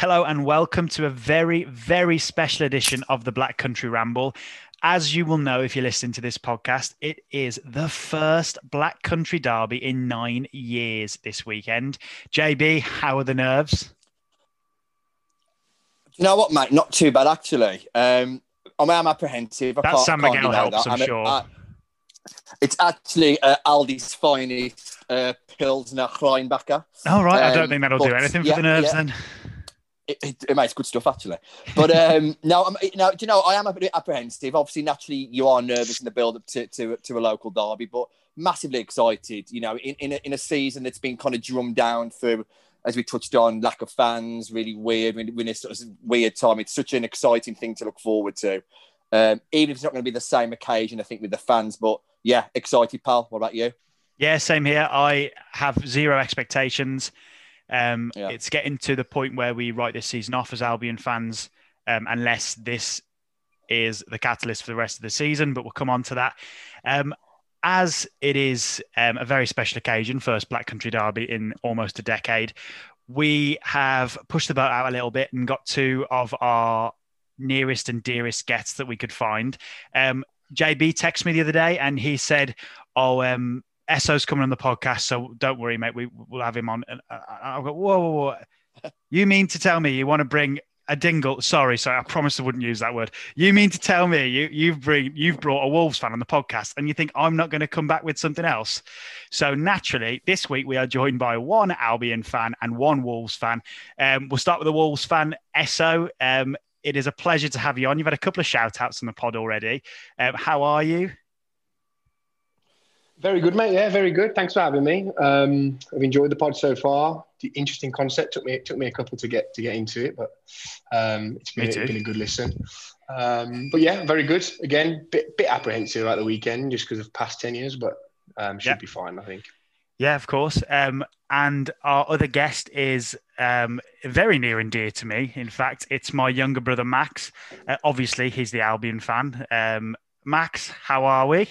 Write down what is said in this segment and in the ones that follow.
Hello and welcome to a very, very special edition of the Black Country Ramble. As you will know if you're listening to this podcast, it is the first Black Country Derby in 9 years this weekend. JB, how are the nerves? You know what, mate? Not too bad, actually. I mean, I'm apprehensive. That San Miguel helps, I'm sure. It's actually Aldi's finest Pilsner Kleinbacher. All right, I don't think that'll do anything for the nerves then. It makes good stuff, actually. But no, do you know, I am a bit apprehensive. Obviously, naturally, you are nervous in the build-up to a local derby, but massively excited, you know, in a season that's been kind of drummed down for, as we touched on, lack of fans, really weird. We're in a sort of weird time. It's such an exciting thing to look forward to. Even if it's not going to be the same occasion, I think, with the fans. But, yeah, excited, pal. What about you? Yeah, same here. I have zero expectations. It's getting to the point where we write this season off as Albion fans, unless this is the catalyst for the rest of the season, but we'll come on to that. As it is a very special occasion, first Black Country Derby in almost a decade, we have pushed the boat out a little bit and got two of our nearest and dearest guests that we could find. JB texted me the other day and he said, Esso's coming on the podcast, so don't worry, mate. We'll have him on. And I go, whoa. You mean to tell me you want to bring a dingle? Sorry, I promised I wouldn't use that word. You mean to tell me you've brought a Wolves fan on the podcast and you think I'm not going to come back with something else? So naturally, this week we are joined by one Albion fan and one Wolves fan. We'll start with the Wolves fan, Esso. It is a pleasure to have you on. You've had a couple of shout-outs on the pod already. How are you? Very good, mate. Yeah, very good. Thanks for having me. I've enjoyed the pod so far. The interesting concept took me a couple to get into it, but it's been a good listen. But yeah, very good. Again, bit apprehensive about the weekend just because of past 10 years, but should be fine, I think. Yeah, of course. And our other guest is very near and dear to me. In fact, it's my younger brother Max. Obviously, he's the Albion fan. Max, how are we?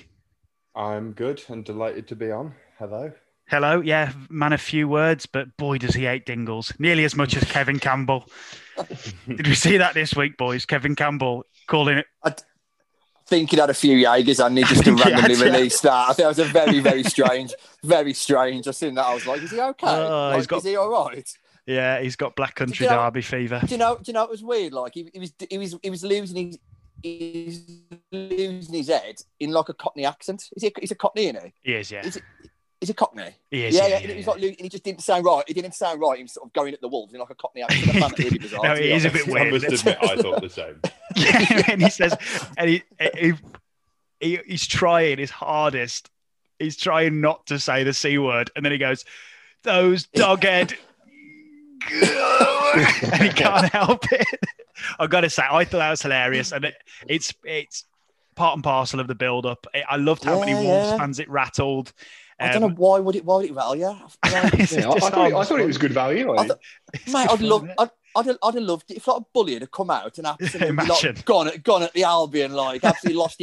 I'm good and delighted to be on. Hello. Yeah, man of few words, but boy, does he hate dingles. Nearly as much as Kevin Campbell. Did we see that this week, boys? Kevin Campbell calling it. I think he'd had a few Jaegers and he just randomly released that. I think that was a very, very strange, very strange. I seen that. I was like, is he okay? Is he all right? Yeah, he's got Black Country Derby fever. Do you know it was weird? Like he was losing his... He's losing his head in like a Cockney accent. He's a Cockney, isn't he? He is, yeah. He's a Cockney. He is, yeah. And he just didn't sound right. He didn't sound right. He was sort of going at the Wolves in like a Cockney accent. I found that really bizarre. No, it is a bit weird. I must admit, I thought the same. Yeah, and he says, and he's trying his hardest. He's trying not to say the C word, and then he goes, "Those dog-head." And he can't help it. I've got to say, I thought that was hilarious, and it's part and parcel of the build-up. I loved how many Wolves fans it rattled. I don't know why would it rattle you. I thought it was good value. I'd have loved it if like Boly had come out and absolutely like, gone at the Albion, like absolutely lost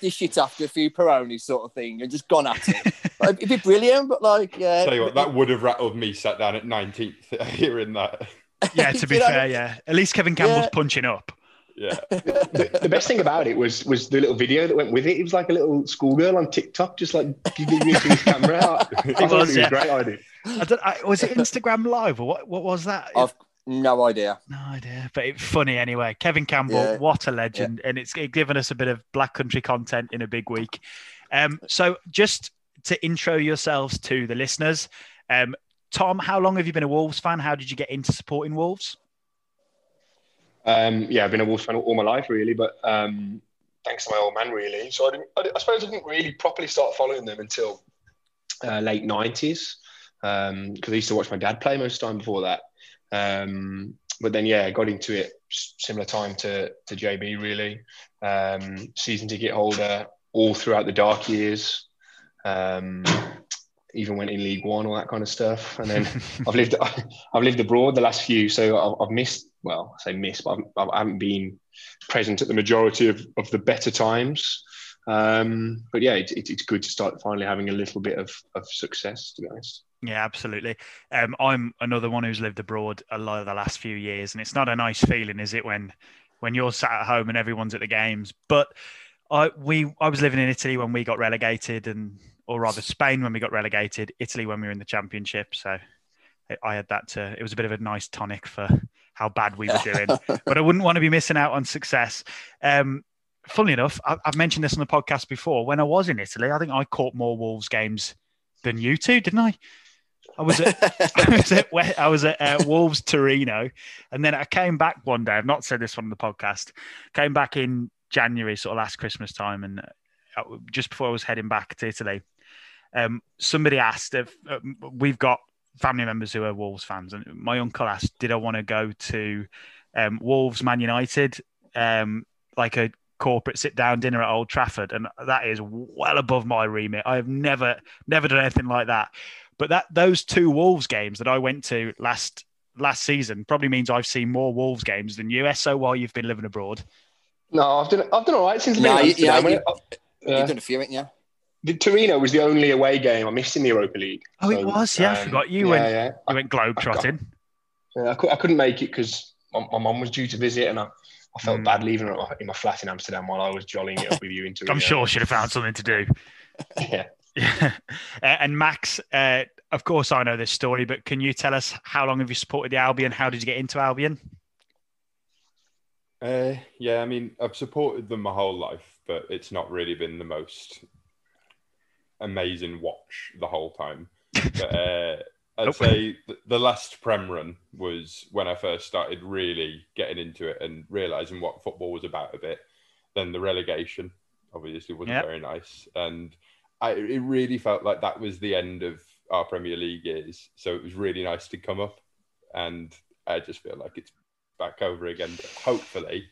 his shit after a few Peronis sort of thing, and just gone at it. Like, it'd be brilliant, but like, yeah. Tell you what, that would have rattled me sat down at 19th hearing that. Yeah, to be fair, yeah. At least Kevin Campbell's punching up. Yeah. The best thing about it was the little video that went with it. It was like a little schoolgirl on TikTok, just like giggling into his camera. I thought it was a great idea. Was it Instagram Live or what? What was that? I've no idea. No idea, but it's funny anyway. Kevin Campbell, what a legend, and it's given us a bit of Black Country content in a big week. So just to intro yourselves to the listeners. Tom, how long have you been a Wolves fan? How did you get into supporting Wolves? I've been a Wolves fan all my life, really, but thanks to my old man, really. So I suppose I didn't really properly start following them until late 90s, because I used to watch my dad play most of the time before that. But then, I got into it similar time to JB, really. Season ticket holder all throughout the dark years. Even went in League One, all that kind of stuff, and then I've lived abroad the last few, so I haven't been present at the majority of the better times. But it's good to start finally having a little bit of success, to be honest. Yeah, absolutely. I'm another one who's lived abroad a lot of the last few years, and it's not a nice feeling, is it, when you're sat at home and everyone's at the games? But I was living in Italy when we got relegated, and or rather Spain when we got relegated, Italy when we were in the Championship. So I had that to, it was a bit of a nice tonic for how bad we were doing. But I wouldn't want to be missing out on success. Funnily enough, I've mentioned this on the podcast before. When I was in Italy, I think I caught more Wolves games than you two, didn't I? I was at Wolves Torino, and then I came back one day. I've not said this on the podcast. Came back in January, sort of last Christmas time, and just before I was heading back to Italy, somebody asked if we've got family members who are Wolves fans, and my uncle asked, "Did I want to go to Wolves Man United, like a corporate sit-down dinner at Old Trafford?" And that is well above my remit. I have never done anything like that. But those two Wolves games that I went to last season probably means I've seen more Wolves games than you. So while you've been living abroad, no, I've done all right since. No, you've done a few, haven't you? The Torino was the only away game I missed in the Europa League. Oh, so, it was. Yeah, I forgot you went globetrotting. I couldn't make it because my mum was due to visit, and I felt bad leaving her in my flat in Amsterdam while I was jollying it up with you in Torino. I'm sure she'd have found something to do. Yeah. Yeah. And Max, of course I know this story, but can you tell us how long have you supported the Albion? How did you get into Albion? Yeah, I mean, I've supported them my whole life, but it's not really been the most amazing watch the whole time. But I'd say the last Prem run was when I first started really getting into it and realising what football was about a bit. Then the relegation obviously wasn't very nice, and it really felt like that was the end of our Premier League years. So it was really nice to come up, and I just feel like it's back over again. But hopefully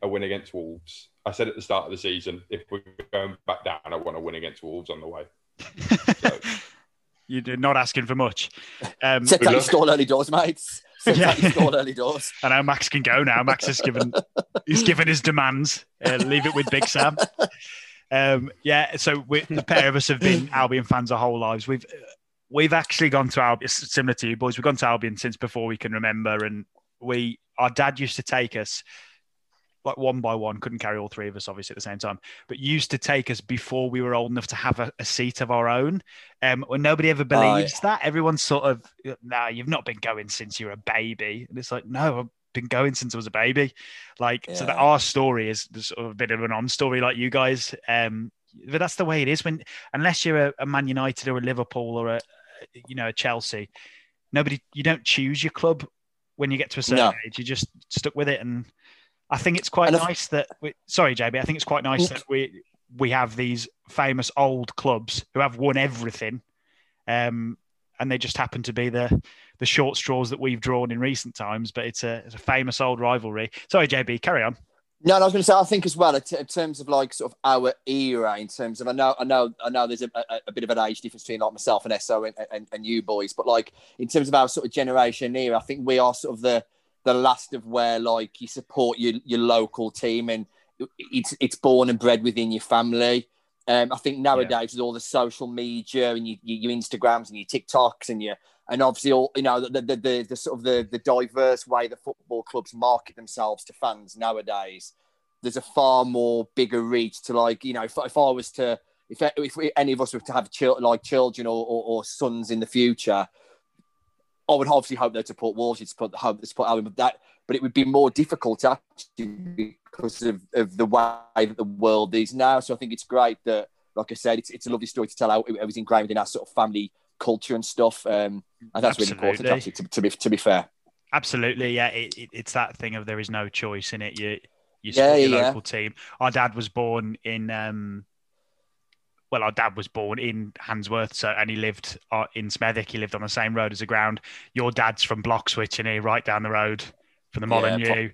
a win against Wolves. I said at the start of the season, if we're going back down, I want to win against Wolves on the way. So. You're not asking for much. Set out your stall early doors, mates. Set out your stall early doors. I know Max can go now. Max has given his demands. Leave it with Big Sam. So the pair of us have been Albion fans our whole lives. We've actually gone to Albion, similar to you boys, we've gone to Albion since before we can remember, and our dad used to take us, like one by one, couldn't carry all three of us obviously at the same time, but used to take us before we were old enough to have a seat of our own. When nobody ever believes that, everyone's sort of, nah, you've not been going since you were a baby. And it's like, no, I've been going since I was a baby. So that our story is sort of a bit of an on story like you guys. But that's the way it is unless you're a Man United or a Liverpool or a Chelsea, you don't choose your club when you get to a certain age, you just stuck with it. And I think it's quite nice that we have these famous old clubs who have won everything. And they just happen to be the short straws that we've drawn in recent times, but it's a famous old rivalry. Sorry, JB, carry on. No, I was going to say, I think as well, in terms of like sort of our era, in terms of, I know there's a bit of an age difference between like myself and Esso and you boys, but like in terms of our sort of generation era, I think we are sort of the last of where like you support your local team and it's born and bred within your family. I think nowadays with all the social media and your Instagrams and your TikToks and obviously all the sort of the diverse way that football clubs market themselves to fans nowadays, there's a far more bigger reach to like any of us were to have children or sons in the future, I would obviously hope they'd support Wolves, you'd support Albion, but it would be more difficult actually because of the way that the world is now. So I think it's great that, like I said, it's a lovely story to tell how it was ingrained in our sort of family culture and stuff. And that's really important, actually, to be fair. Absolutely, yeah. It's that thing of there is no choice in it. You support your local team. Our dad was born in... Well, our dad was born in Handsworth, and he lived in Smethwick. He lived on the same road as the ground. Your dad's from Bloxwich, and he right down the road from the Molineux.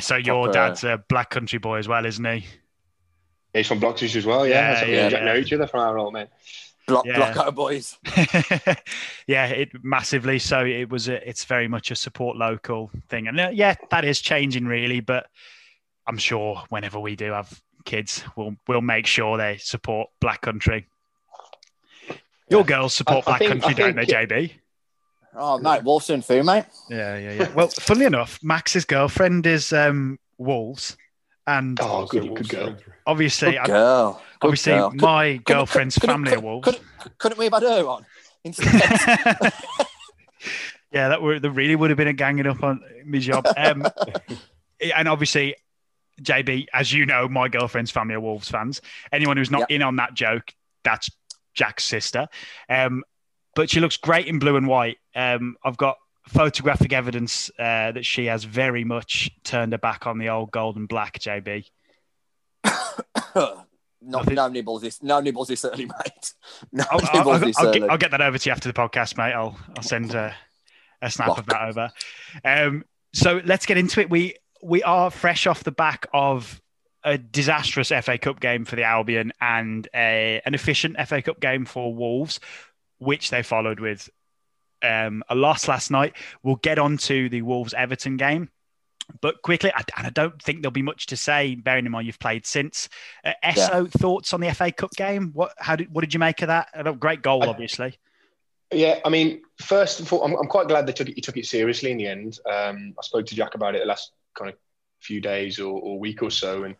So your dad's a Black Country boy as well, isn't he? He's from Bloxwich as well. We know each other from our old man. Blockout boys. It massively. So it was. It's very much a support local thing, and that is changing really. But I'm sure whenever we do have kids, we'll make sure they support Black Country. Your girls support Black Country, don't they, JB? Oh, no, Wolves and Foo, mate. Yeah. Well, funnily enough, Max's girlfriend is Wolves. And good girl. Obviously, my girlfriend's family are Wolves. Couldn't we have had her on instead? Yeah, that really would have been a ganging up on my job. And obviously, JB, as you know, my girlfriend's family are Wolves fans. Anyone who's not in on that joke, that's Jack's sister. But she looks great in blue and white. I've got photographic evidence that she has very much turned her back on the old gold and black, JB. No nibbles this early, mate. I'll get that over to you after the podcast, mate. I'll send a snap of that over. So let's get into it. We are fresh off the back of a disastrous FA Cup game for the Albion and an efficient FA Cup game for Wolves, which they followed with a loss last night. We'll get on to the Wolves-Everton game. But quickly, and I don't think there'll be much to say, bearing in mind you've played since. Esso, thoughts on the FA Cup game? What did you make of that? A great goal, obviously. Yeah, I mean, first of all, I'm quite glad you took it seriously in the end. I spoke to Jack about it the last kind of few days or week or so, and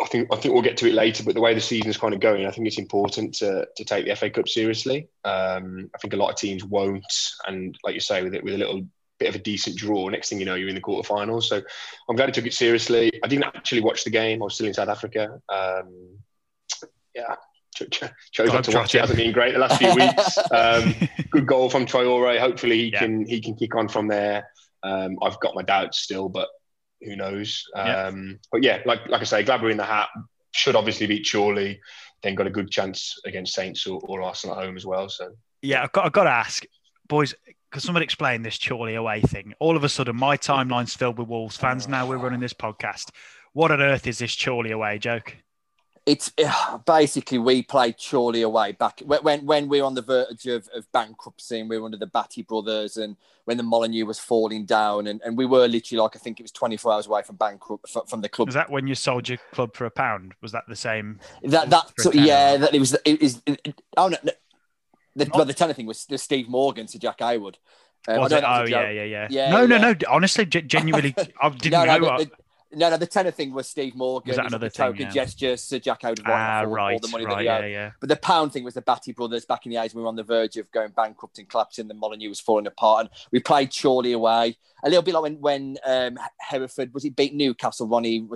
I think we'll get to it later, but the way the season is kind of going, I think it's important to take the FA Cup seriously. I think a lot of teams won't, and like you say, with a little bit of a decent draw, next thing you know, you're in the quarterfinals. So I'm glad I took it seriously. I didn't actually watch the game. I was still in South Africa. Chose not to watch it. It hasn't been great the last few weeks. Good goal from Traoré. Hopefully he can kick on from there. I've got my doubts still, but who knows? But yeah, like I say, glad we're in the hat. Should obviously beat Chorley. Then got a good chance against Saints or Arsenal at home as well. So yeah, I've got to ask, boys, could someone explain this Chorley away thing? All of a sudden, my timeline's filled with Wolves fans. Now we're running this podcast. What on earth is this Chorley away joke? It's basically we played Chorley away back when we were on the verge of bankruptcy and we were under the Batty brothers and when the Molineux was falling down and we were literally like, I think it was 24 hours away from bankrupt from the club. Was that when you sold your club for £1? Was that the same? That it was. No, the tenner thing was Steve Morgan to Jack Haywood. Honestly, genuinely, I didn't know. No, the tenner thing was Steve Morgan. Was that another token gesture? Sir Jack Howard all the money that he owed. But the pound thing was the Batty brothers back in the 80s. We were on the verge of going bankrupt and collapsing. The Molineux was falling apart. And we played Chorley away. A little bit like when Hereford, was it beat Newcastle? Ronnie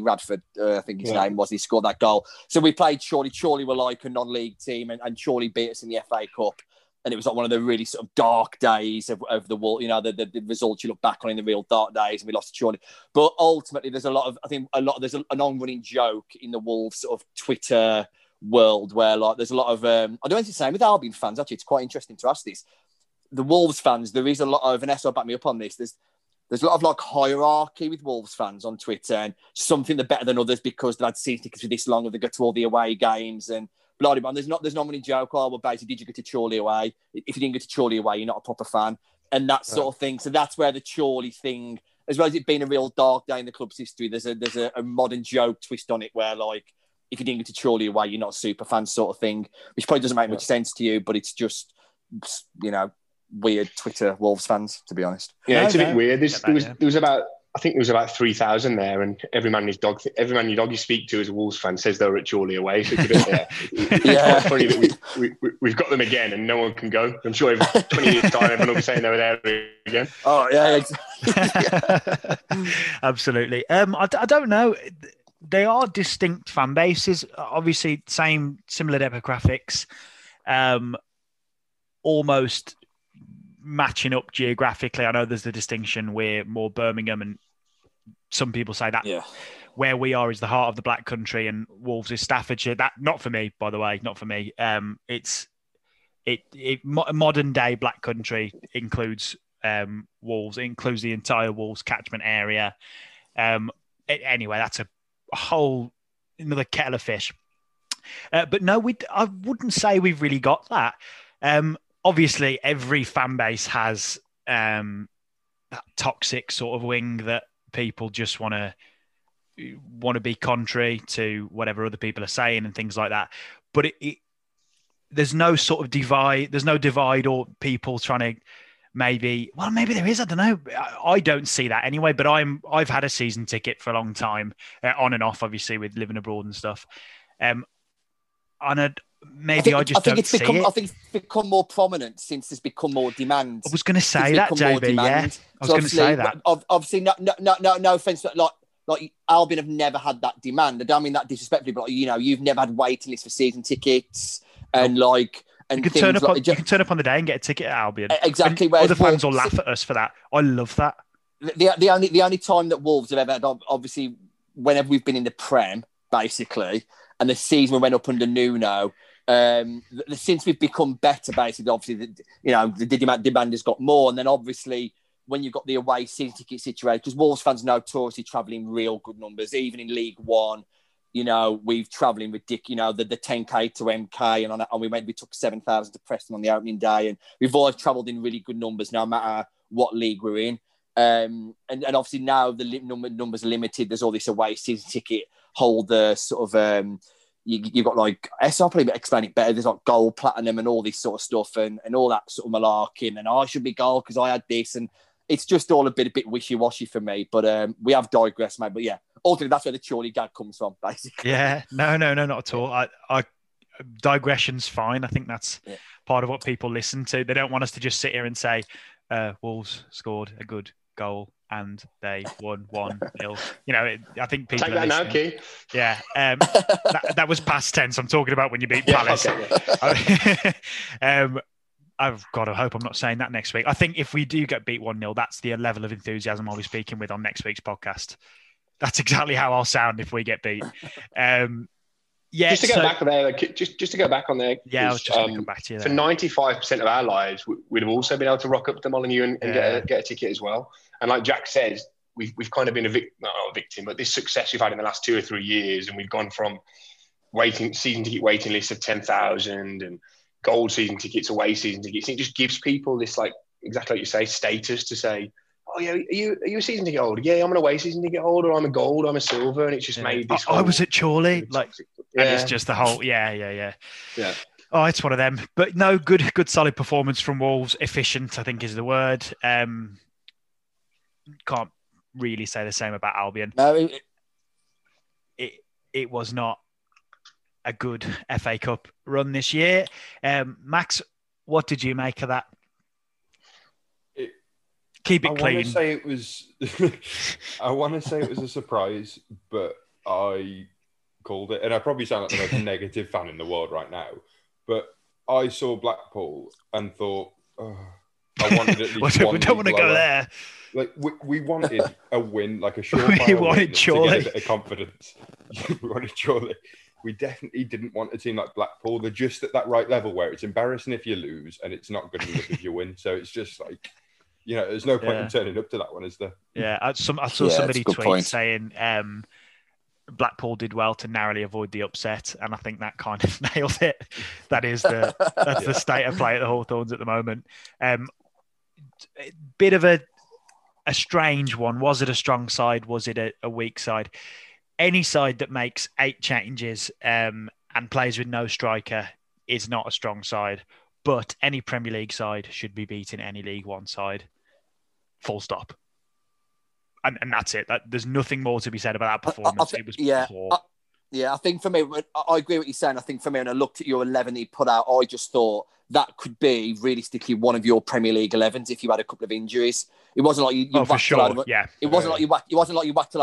Radford, I think his name was. He scored that goal. So we played Chorley. Chorley were like a non-league team and Chorley beat us in the FA Cup. And it was like one of the really sort of dark days of the Wolves, you know, the results you look back on in the real dark days, and we lost to Chorley. But ultimately, there's an on-running joke in the Wolves sort of Twitter world where like there's a lot of I don't know if it's the same with Albion fans. Actually, it's quite interesting to ask this. The Wolves fans, there is a lot of, and Esso back me up on this. There's a lot of like hierarchy with Wolves fans on Twitter, and some think they're better than others because they've had season tickets for this long, and they go to all the away games and. Bloody man, there's not many joke. Oh, well, basically, did you go to Chorley away? If you didn't go to Chorley away, you're not a proper fan, and that sort of thing. So that's where the Chorley thing, as well as it being a real dark day in the club's history, there's a modern joke twist on it where like if you didn't go to Chorley away, you're not a super fan sort of thing, which probably doesn't make much sense to you, but it's just weird Twitter Wolves fans to be honest. Yeah, it's a bit weird. There was about 3,000 there, and every man and his dog you speak to as a Wolves fan says they were at Chorley away. So it's quite funny that we've got them again, and no one can go. I'm sure in 20 years' time, everyone will be saying they were there again. Oh yeah, absolutely. I don't know. They are distinct fan bases, obviously similar demographics, almost. Matching up geographically. I know there's the distinction. We're more Birmingham, and some people say that where we are is the heart of the Black Country, and Wolves is Staffordshire. That not for me, by the way, not for me. Modern day Black Country includes Wolves, it includes the entire Wolves catchment area. Anyway, that's a whole another kettle of fish. But no, I wouldn't say we've really got that. Obviously, every fan base has that toxic sort of wing that people just want to be contrary to whatever other people are saying and things like that. But it there's no sort of divide. There's no divide or people trying to maybe, well, maybe there is. I don't know. I don't see that anyway, but I've had a season ticket for a long time on and off, obviously with living abroad and stuff. I just don't see it. I think it's become more prominent since there's become more demand. I was going to say that, JB. Yeah, I was going to say that. Obviously, no offense, but like Albion have never had that demand. I don't mean that disrespectfully, but you've never had waiting lists for season tickets and you can turn up on the day and get a ticket at Albion. Exactly. And other fans will laugh at us for that. I love that. The only time that Wolves have ever had, obviously, whenever we've been in the Prem, basically. And the season we went up under Nuno. Since we've become better, basically, obviously, the demand has got more. And then, obviously, when you've got the away season ticket situation, because Wolves fans are notoriously travelling real good numbers, even in League One, we've travelling ridiculous, the 10K to MK, and we took 7,000 to Preston on the opening day. And we've always travelled in really good numbers, no matter what league we're in. And obviously, now the numbers are limited. There's all this away season ticket holder sort of you've got I'll probably explain it better. There's gold, platinum, and all this sort of stuff, and all that sort of malarking. And I should be gold because I had this, and it's just all a bit wishy washy for me. But we have digressed, mate. But yeah, ultimately that's where the Chorley gag comes from, basically. Yeah, no, not at all. I digression's fine. I think that's part of what people listen to. They don't want us to just sit here and say Wolves scored a good goal and they won 1-0. I think people take that now, Keith. Yeah, that was past tense. I'm talking about when you beat Palace. Okay. I've got to hope I'm not saying that next week. I think if we do get beat 1-0, that's the level of enthusiasm I'll be speaking with on next week's podcast. That's exactly how I'll sound if we get beat. Just to go back on there. Yeah, I was just going to come back to you there. For 95% of our lives, we'd have also been able to rock up to Molineux and get a ticket as well. And like Jack says, we've kind of been not a victim, but this success we've had in the last 2 or 3 years, and we've gone from season ticket waiting lists of 10,000 and gold season tickets, away season tickets. And it just gives people this, exactly like you say, status to say, oh yeah, are you a season ticket holder? Yeah, I'm an away season ticket holder. I'm a gold. I'm a silver, and it's just made this. I was at Chorley, and it's just the whole. Yeah. Oh, it's one of them. But no, good, solid performance from Wolves. Efficient, I think, is the word. Can't really say the same about Albion. No, it was not a good FA Cup run this year. Max, what did you make of that? Keep it clean. I want to say it was a surprise, but I called it, and I probably sound like the most negative fan in the world right now. But I saw Blackpool and thought, I wanted at least one. We don't want to go there. We wanted a win, a surefire win. We wanted Chorley. To get a bit of confidence. We wanted Chorley. We definitely didn't want a team like Blackpool. They're just at that right level where it's embarrassing if you lose and it's not good enough if you win. So it's just there's no point in turning up to that one, is there? Yeah, I saw somebody tweet saying Blackpool did well to narrowly avoid the upset, and I think that kind of nailed it. That is the state of play at the Hawthorns at the moment. Bit of a strange one. Was it a strong side? Was it a weak side? Any side that makes 8 changes and plays with no striker is not a strong side. But any Premier League side should be beating any League One side. Full stop. And that's it. There's nothing more to be said about that performance. It was poor. I think for me, I agree with what you're saying. I think for me, when I looked at your 11 he put out, I just thought that could be realistically one of your Premier League 11s if you had a couple of injuries. It wasn't like you whacked a lot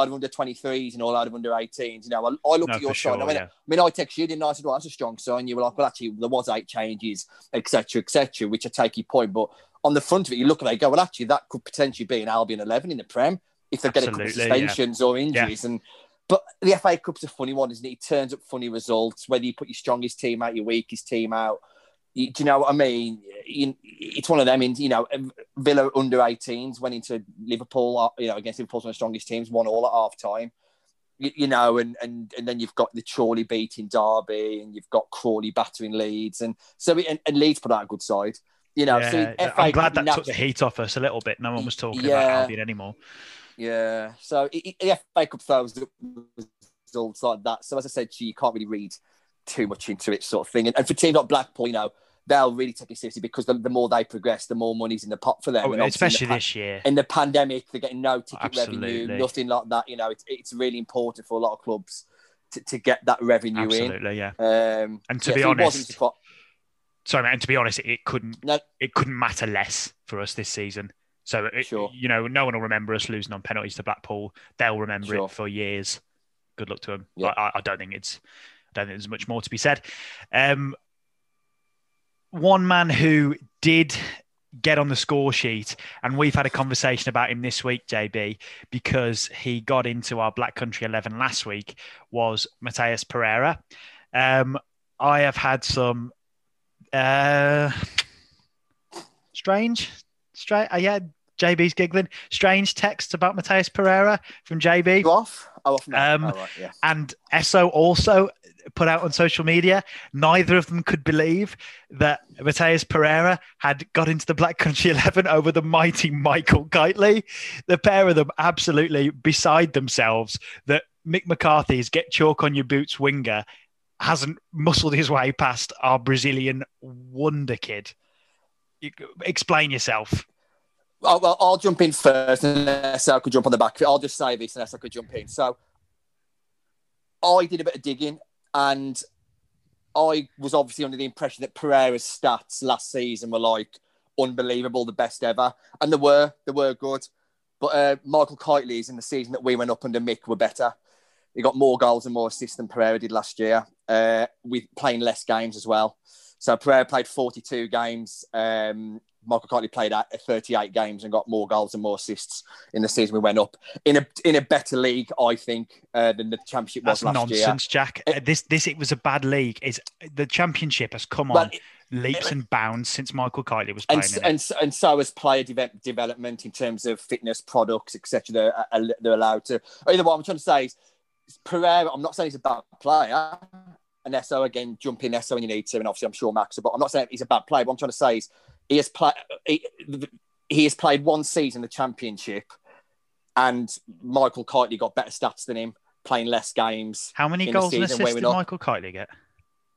of under 23s and all out of under 18s. I looked at your side. I mean, I texted you, didn't I? I said, well, that's a strong sign. You were like, well, actually, there was 8 changes, etc., which I take your point. But on the front of it, you look at it and go, well, actually, that could potentially be an Albion 11 in the Prem if they get a couple of suspensions or injuries. Yeah. But the FA Cup's a funny one, isn't it? It turns up funny results, whether you put your strongest team out, your weakest team out. Do you know what I mean? It's one of them. Villa under 18s went into Liverpool, against Liverpool's one of the strongest teams, 1-1 at half time. And then you've got the Chorley beating Derby, and you've got Crawley battering Leeds, and Leeds put out a good side. I'm glad that took the heat off us a little bit. No one was talking about Albion anymore. Yeah, so the FA Cup throws results like that. So as I said, you can't really read too much into it sort of thing. And for teams like Blackpool, you know, they'll really take it seriously because the more they progress, the more money's in the pot for them. Oh, and especially this year. In the pandemic, they're getting no ticket revenue, nothing like that. You know, it's really important for a lot of clubs to get that revenue in. Absolutely, yeah. And to be honest... it couldn't matter less for us this season. So, you know, no one will remember us losing on penalties to Blackpool. They'll remember it for years. Good luck to them. Yeah. I don't think there's much more to be said. One man who did get on the score sheet, and we've had a conversation about him this week, JB, because he got into our Black Country 11 last week, was Matheus Pereira. I have had some... JB's giggling. Strange texts about Matheus Pereira from JB. You off? I'm off now. All right, yes. And Esso also put out on social media, neither of them could believe that Matheus Pereira had got into the Black Country 11 over the mighty Michael Kightley. The pair of them absolutely beside themselves that Mick McCarthy's get chalk on your boots winger hasn't muscled his way past our Brazilian wonder kid. Explain yourself. Well, I'll jump in first and Esso could jump on the back. I'll just say this and Esso could jump in. So I did a bit of digging and I was obviously under the impression that Pereira's stats last season were like unbelievable, the best ever. And they were good. But Michael Kightley's in the season that we went up under Mick were better. He got more goals and more assists than Pereira did last year, with playing less games as well. So Pereira played 42 games. Michael Kightley played 38 games and got more goals and more assists in the season we went up. In a better league, I think, than the Championship was last year. That's nonsense, Jack. It was a bad league. The Championship has come on leaps and bounds since Michael Kightley was playing and so as player development in terms of fitness, products, etc. They're allowed to... Either what I'm trying to say is, Pereira, I'm not saying he's a bad player, and Esso, again, jump in Esso when you need to, and obviously I'm sure Max, but I'm not saying he's a bad player. What I'm trying to say is he has played one season in the Championship, and Michael Kightley got better stats than him, playing less games. How many goals and assists did Michael Kightley get?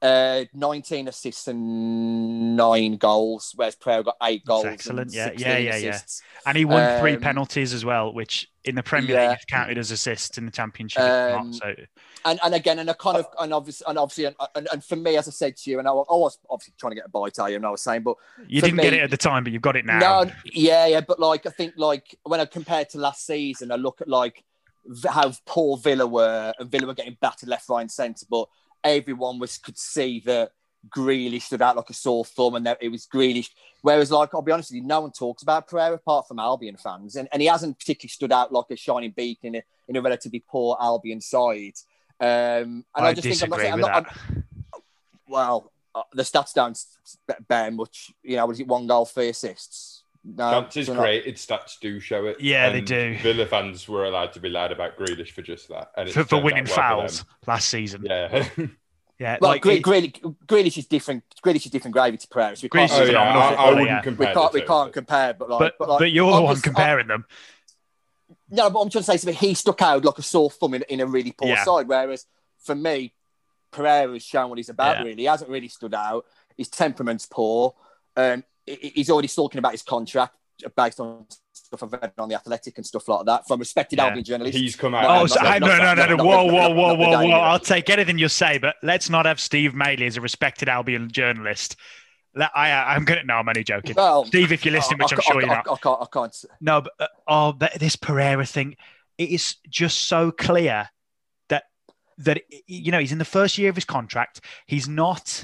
19 assists and 9 goals, whereas Pereira got 8 goals. That's excellent, yeah. And he won 3 penalties as well, which in the Premier League is counted as assists, in the Championship not. So, and for me, as I said to you, and I was obviously trying to get a bite out of you, and I was saying, but you didn't get it at the time, but you've got it now. No, yeah, but like I think, like when I compare it to last season, I look at like how poor Villa were, and Villa were getting battered left, right, and centre, but everyone could see that Grealish stood out like a sore thumb, and that it was Grealish. Whereas, like, I'll be honest with you, no one talks about Pereira apart from Albion fans, and he hasn't particularly stood out like a shining beacon in a relatively poor Albion side. And I just disagree think I'm not saying the stats don't bear much. You know, was it 1 goal, 3 assists? No, chances created, stats do show it. Yeah, they do. Villa fans were allowed to be loud about Grealish for just that. And for winning fouls last season. Yeah. Yeah. Well, like, Grealish is different. Grealish is different gravy to Pereira. So we can't compare. But you're the one comparing them. No, but I'm trying to say something. He stuck out like a sore thumb in a really poor side, whereas for me, Pereira's shown what he's about, really. He hasn't really stood out. His temperament's poor. He's already talking about his contract based on stuff I've read on The Athletic and stuff like that from respected Albion journalists. He's come out. Whoa. I'll take anything you say, but let's not have Steve Maley as a respected Albion journalist. I'm only joking. Well, Steve, if you're listening, which I'm sure you're not. I can't. No, but this Pereira thing, it is just so clear that you know, he's in the first year of his contract. He's not...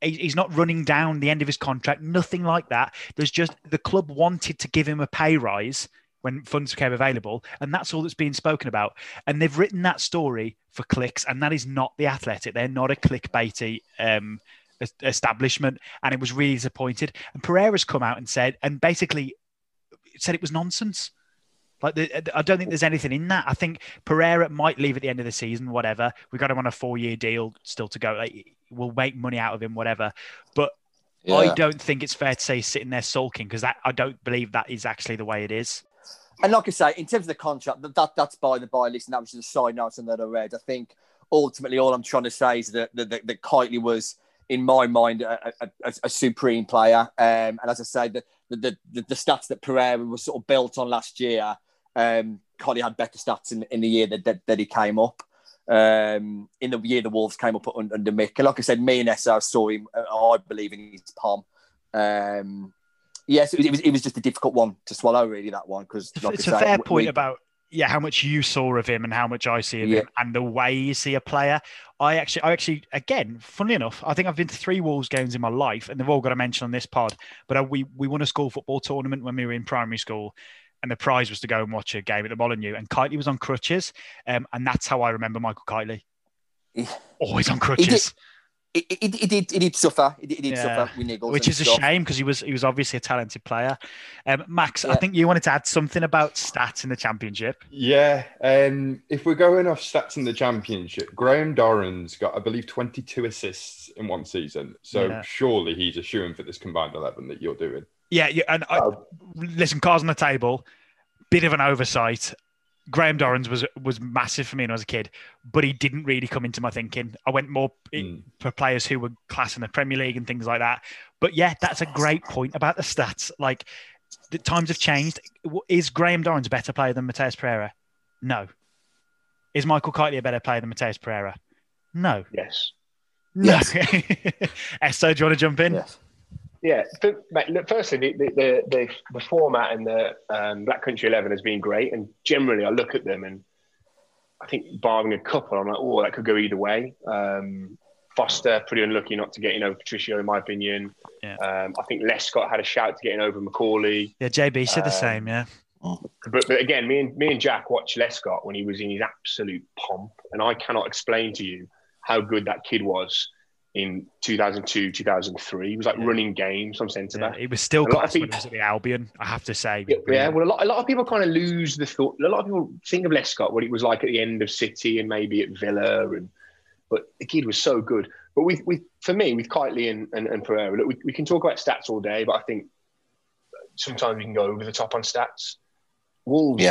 he's not running down the end of his contract, nothing like that. There's just the club wanted to give him a pay rise when funds became available, and that's all that's being spoken about. And they've written that story for clicks, and that is not The Athletic. They're not a clickbaity establishment, and it was really disappointed. And Pereira's come out and said it was nonsense. Like, I don't think there's anything in that. I think Pereira might leave at the end of the season, whatever. We got him on a 4-year deal still to go. Like, we'll make money out of him, whatever. But I don't think it's fair to say he's sitting there sulking, because I don't believe that is actually the way it is. And like I say, in terms of the contract, that's by the by. Listen, that was just a side note that I read. I think ultimately, all I'm trying to say is that Kightley was, in my mind, a supreme player. And as I say, the stats that Pereira was sort of built on last year, Kightley had better stats in the year that he came up. In the year the Wolves came up under Mick. Like I said, me and Esso saw him, I believe, in his palm. Yes, it was just a difficult one to swallow, really, that one. Because like it's a fair point about how much you saw of him and how much I see of him and the way you see a player. I actually, again, funnily enough, I think I've been to 3 Wolves games in my life and they've all got a mention on this pod, but we won a school football tournament when we were in primary school and the prize was to go and watch a game at the Molineux, and Kightley was on crutches, and that's how I remember Michael Kightley. Always on crutches. He did suffer. He did suffer with niggles, which is a shame because he was obviously a talented player. Max, I think you wanted to add something about stats in the Championship. Yeah, if we're going off stats in the Championship, Graham Dorrans got, I believe, 22 assists in one season. So surely he's a shoo-in for this combined 11 that you're doing. Yeah, and listen, cards on the table, bit of an oversight. Graham Dorrans was massive for me when I was a kid, but he didn't really come into my thinking. I went more for players who were class in the Premier League and things like that. But yeah, that's a great point about the stats. Like, the times have changed. Is Graham Dorrans a better player than Matheus Pereira? No. Is Michael Kightley a better player than Matheus Pereira? No. Yes. No. Esso, do you want to jump in? Yes. Yeah, look, firstly, the format and the Black Country 11 has been great, and generally I look at them and I think barring a couple, I'm like, oh, that could go either way. Foster, pretty unlucky not to get in over Patricio, in my opinion. Yeah. I think Lescott had a shout to getting over Macaulay. Yeah, JB said the same, yeah. But again, me and Jack watched Lescott when he was in his absolute pomp, and I cannot explain to you how good that kid was in 2002, 2003. He was running games from centre-back. He was still class when he was at the Albion, I have to say. Yeah, well, a lot of people kind of lose the thought. A lot of people think of Lescott, what he was like at the end of City and maybe at Villa. But the kid was so good. But for me, with Kightley and Pereira, look, we can talk about stats all day, but I think sometimes we can go over the top on stats. Wolves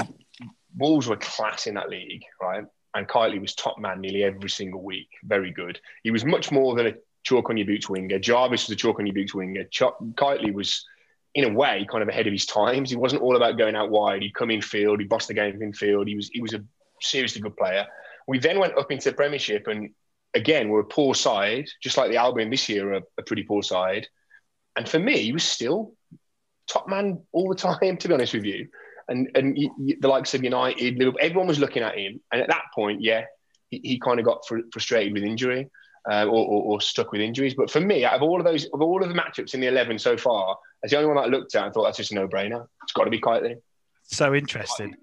were class in that league, right? And Kightley was top man nearly every single week. Very good. He was much more than a chalk-on-your-boots winger. Jarvis was a chalk-on-your-boots winger. Kightley was, in a way, kind of ahead of his times. He wasn't all about going out wide. He'd come infield. He'd boss the game from infield. He was a seriously good player. We then went up into the Premiership and, again, we're a poor side, just like the Albion this year are a pretty poor side. And for me, he was still top man all the time, to be honest with you. And the likes of United, Liverpool, everyone was looking at him. And at that point, he kind of got frustrated with injury or stuck with injuries. But for me, out of all of those, of all of the matchups in the 11 so far, that's the only one that I looked at and thought that's just a no-brainer. It's got to be Kightley. So interesting.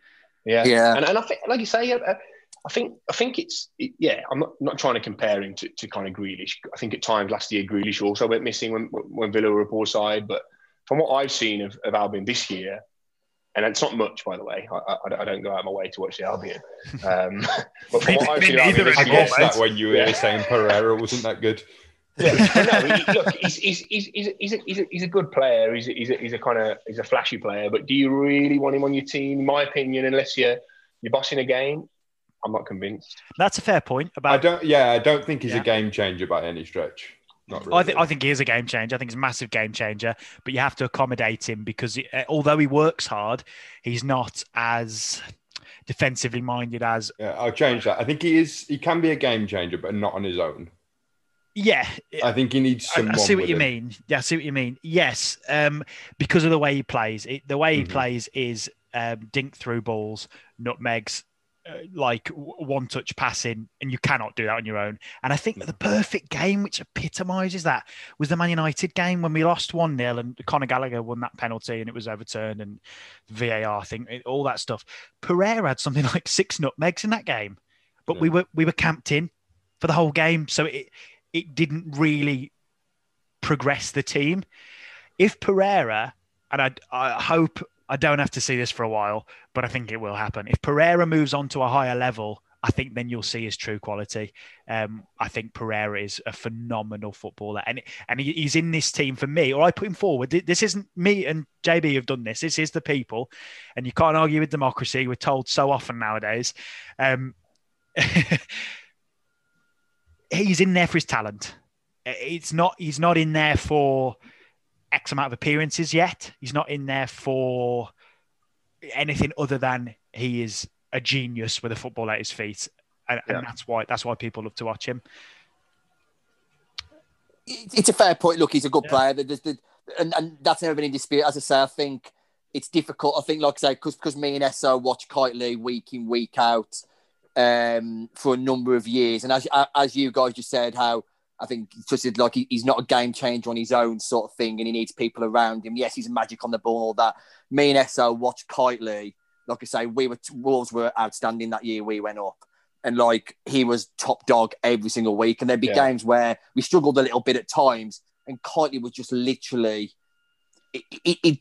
Yeah. And I think, like you say, I think it's. I'm not trying to compare him to kind of Grealish. I think at times last year Grealish also went missing when Villa were a poor side. But from what I've seen of Albion this year. And it's not much, by the way. I don't go out of my way to watch the Albion. But from what I've seen, I guess that when you were saying Pereira wasn't that good. Yeah, no, look, he's a good player. He's a flashy player. But do you really want him on your team? In my opinion, unless you're bossing a game, I'm not convinced. That's a fair point. I don't think he's a game changer by any stretch. Really. I think he is a game changer. I think he's a massive game changer, but you have to accommodate him because although he works hard, he's not as defensively minded as... Yeah, I'll change that. I think he is. He can be a game changer, but not on his own. Yeah. I think he needs someone. I see what you mean. Yeah, I see what you mean. Yes, because of the way he plays. The way he plays is dink through balls, nutmegs, one-touch passing, and you cannot do that on your own. And I think the perfect game, which epitomises that, was the Man United game when we lost 1-0 and Conor Gallagher won that penalty and it was overturned and VAR thing, all that stuff. Pereira had something like 6 nutmegs in that game, but we were camped in for the whole game, so it didn't really progress the team. If Pereira, and I hope I don't have to see this for a while, but I think it will happen. If Pereira moves on to a higher level, I think then you'll see his true quality. I think Pereira is a phenomenal footballer. And he's in this team for me, or I put him forward. This isn't me and JB who've done this. This is the people. And you can't argue with democracy. We're told so often nowadays. he's in there for his talent. It's not, he's not in there for X amount of appearances yet. He's not in there for anything other than he is a genius with a football at his feet. And that's why people love to watch him. It's a fair point. Look, he's a good player. And that's never been in dispute. As I say, I think it's difficult. I think, like I say, because me and Esso watch Kightley week in, week out for a number of years. And as you guys just said, how I think like he's not a game changer on his own sort of thing and he needs people around him. Yes, he's magic on the ball, all that. Me and Esso watch Kightley. Like I say, Wolves were outstanding that year we went up. And like he was top dog every single week. And there'd be games where we struggled a little bit at times. And Kightley was just literally, it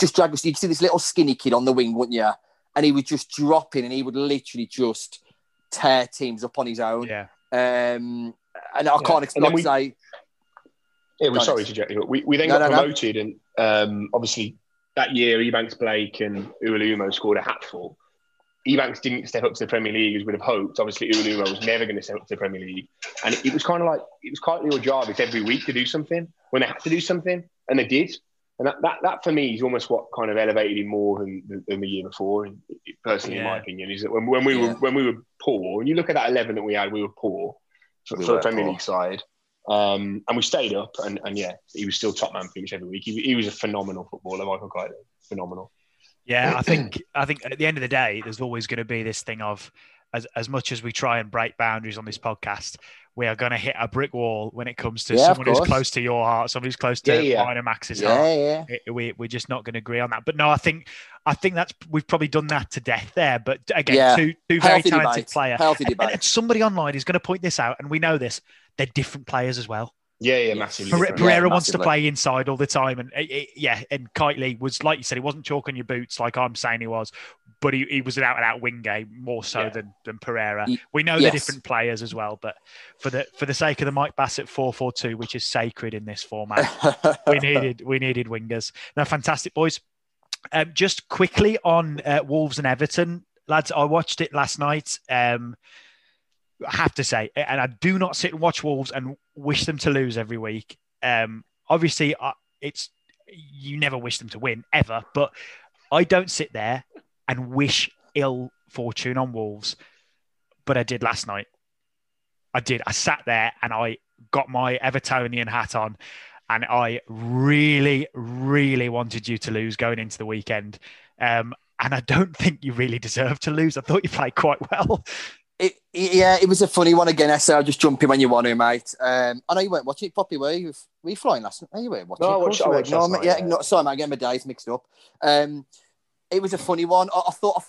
just dragged us. You'd see this little skinny kid on the wing, wouldn't you? And he would just drop in and he would literally just tear teams up on his own. Yeah. And I can't explain. Sorry to interject you. We then got promoted, and obviously that year Ebanks-Blake and Ulumo scored a hatful. Ebanks didn't step up to the Premier League as we'd have hoped. Obviously, Ulumo was never going to step up to the Premier League. And it was kind of like, it was quite your job. It's every week to do something when they had to do something, and they did. And that for me, is almost what kind of elevated him more than the year before, and personally, in my opinion, is that when we were poor, and you look at that 11 that we had, we were poor for the Premier League side. And we stayed up, and he was still top man pretty much every week. He was a phenomenal footballer, Michael Kightley. Phenomenal. Yeah, I think at the end of the day, there's always going to be this thing of, as much as we try and break boundaries on this podcast, we are going to hit a brick wall when it comes to someone who's close to your heart, someone who's close to Minor Max's heart. Yeah. We're just not going to agree on that. But no, I think that's, we've probably done that to death there. But again, two very talented players. And somebody online is going to point this out, and we know this. They're different players as well. Yeah, massively. Pereira wants to play inside all the time. And and Kightley was, like you said, he wasn't chalk on your boots like I'm saying he was, but he was an out-and-out winger more so than Pereira. We know they're different players as well, but for the sake of the Mike Bassett 4-4-2, which is sacred in this format, we needed wingers. Now, fantastic, boys. Just quickly on Wolves and Everton, lads, I watched it last night. I have to say, and I do not sit and watch Wolves and wish them to lose every week. Obviously, you never wish them to win, ever, but I don't sit there and wish ill fortune on Wolves, but I did last night. I did. I sat there and I got my Evertonian hat on, and I really, really wanted you to lose going into the weekend. And I don't think you really deserve to lose. I thought you played quite well. It was a funny one again, Esso. I'll just jump in when you want to, mate. I know you weren't watching it, Poppy, were you? Were you flying last night? No, you weren't watching it. Sorry, mate, I'm getting my days mixed up. It was a funny one. I thought.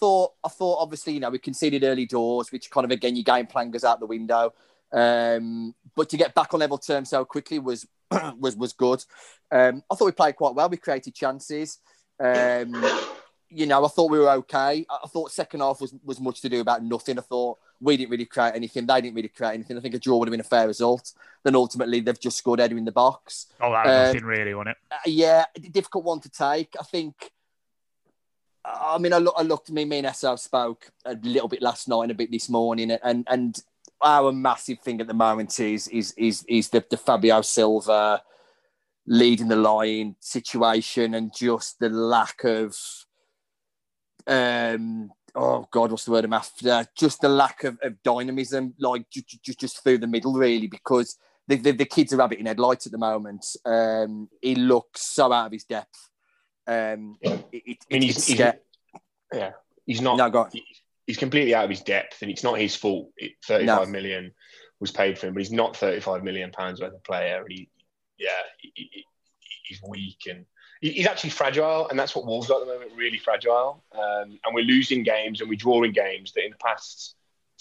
Obviously, we conceded early doors, which kind of, again, your game plan goes out the window. But to get back on level terms so quickly was good. I thought we played quite well. We created chances. I thought we were okay. I thought second half was much to do about nothing. I thought we didn't really create anything. They didn't really create anything. I think a draw would have been a fair result. Then ultimately, they've just scored header in the box. Oh, that was nothing really, wasn't it? Yeah, difficult one to take. I think, I looked, me and Esso spoke a little bit last night and a bit this morning. And our massive thing at the moment is the Fábio Silva leading the line situation and just the lack of... what's the word I'm after? Just the lack of dynamism, like just through the middle, really, because the kids are rabbit in headlights at the moment. He looks so out of his depth. He's not. No, he's completely out of his depth, and it's not his fault. 35 million was paid for him, but he's not £35 million worth of player. And he's weak and. He's actually fragile, and that's what Wolves are at the moment, really fragile. And we're losing games and we're drawing games that in the past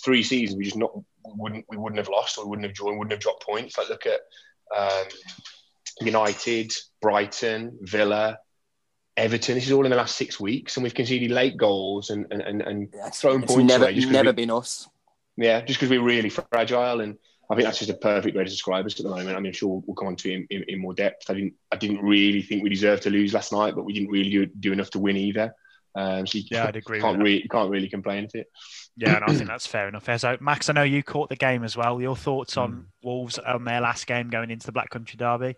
three seasons we just wouldn't have lost, or we wouldn't have drawn, wouldn't have dropped points. Like look at United, Brighton, Villa, Everton. This is all in the last 6 weeks, and we've conceded late goals and thrown points away. It's never been us. Yeah, just because we're really fragile, and I think that's just a perfect way to describe us at the moment. I'm sure we'll come on to it in more depth. I didn't really think we deserved to lose last night, but we didn't really do enough to win either. So you yeah, I'd agree can't, with that. Can't really complain to it. Yeah, and I think that's fair enough. So, Max, I know you caught the game as well. Your thoughts on Wolves on their last game going into the Black Country Derby?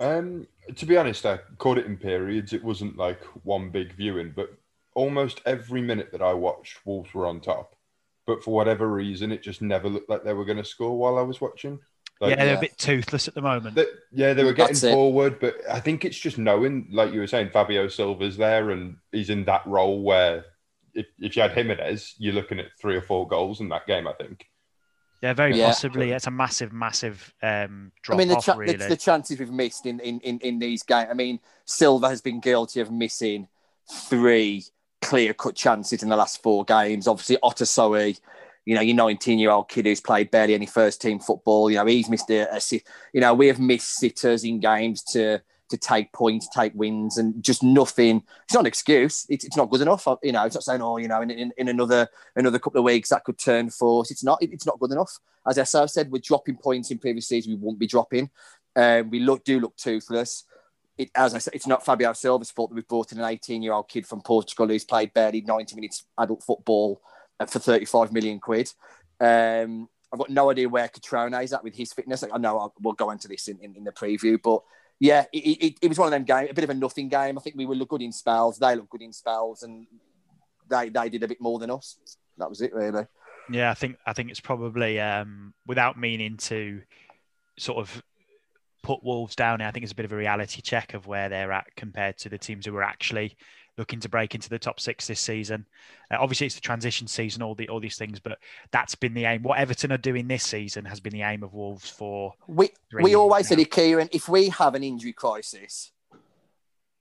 To be honest, I caught it in periods. It wasn't like one big viewing, but almost every minute that I watched, Wolves were on top. But for whatever reason, it just never looked like they were going to score while I was watching. Like, yeah, they're a bit toothless at the moment. They were getting forward, but I think it's just knowing, like you were saying, Fábio Silva's there and he's in that role where if you had Jimenez, you're looking at 3 or 4 goals in that game, I think. Yeah, very possibly. It's a massive drop-off, really. The chances we've missed in these games. I mean, Silva has been guilty of missing 3 clear-cut chances in the last 4 games. Obviously, Otasoi, your 19-year-old kid who's played barely any first-team football, he's missed we have missed sitters in games to take points, take wins, and just nothing. It's not an excuse. It's not good enough. It's not saying, in another couple of weeks that could turn for us. It's not good enough. As Esso said, we're dropping points in previous seasons. We won't be dropping. We do look toothless. As I said, it's not Fábio Silva's fault that we've brought in an 18-year-old kid from Portugal who's played barely 90 minutes adult football for 35 million quid. I've got no idea where Catriona is at with his fitness. I know we'll go into this in the preview, but yeah, it was one of them games, a bit of a nothing game. I think we were good in spells. They looked good in spells, and they did a bit more than us. That was it, really. Yeah, I think it's probably without meaning to sort of put Wolves down here, I think it's a bit of a reality check of where they're at compared to the teams who were actually looking to break into the top 6 this season. Obviously, it's the transition season, all these things, but that's been the aim. What Everton are doing this season has been the aim of Wolves for... We always said, Kieran, if we have an injury crisis,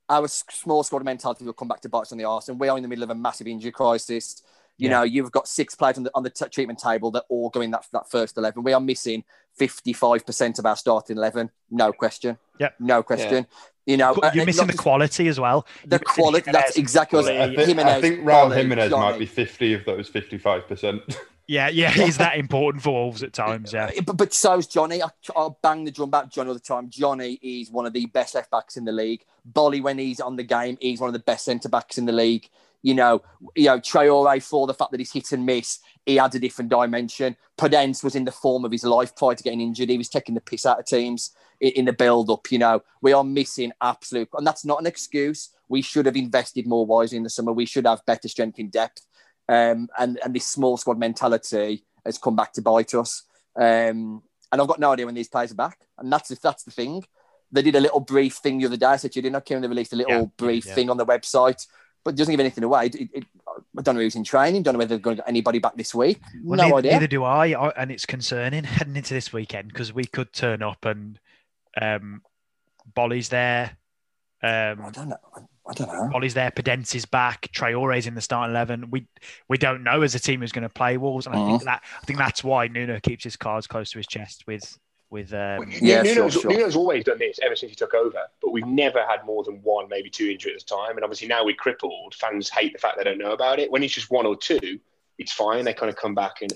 our small squad mentality will come back to bite us on the arse, and we are in the middle of a massive injury crisis. You've got 6 players on the treatment table that all go in that first 11. We are missing 55% of our starting 11. No question. Yep. No question. Yeah. You're missing the quality as well. The quality, that's exactly what I think Raúl Jiménez might be 50 of those 55%. Yeah, he's that important for Wolves at times, yeah. But so is Jonny. I'll bang the drum about Jonny all the time. Jonny is one of the best left-backs in the league. Boly, when he's on the game, he's one of the best centre-backs in the league. Traoré, for the fact that he's hit and miss, he adds a different dimension. Podence was in the form of his life prior to getting injured. He was taking the piss out of teams in the build-up. We are missing absolute... And that's not an excuse. We should have invested more wisely in the summer. We should have better strength in depth. And this small squad mentality has come back to bite us. And I've got no idea when these players are back. And that's the thing. They did a little brief thing the other day. I said, they released a little brief thing on the website. But it doesn't give anything away. I don't know who's in training. Don't know whether they're going to get anybody back this week. Well, no idea. Neither do I. And it's concerning heading into this weekend because we could turn up and Boly's there. I don't know. Boly's there. Podence is back. Traore's in the starting 11. We don't know as a team who's going to play Wolves, and I think that's why Nuno keeps his cards close to his chest Nuno's always done this ever since he took over, but we've never had more than 1, maybe 2 injuries at a time. And obviously now we're crippled. Fans hate the fact they don't know about it. When it's just 1 or 2, it's fine. They kind of come back and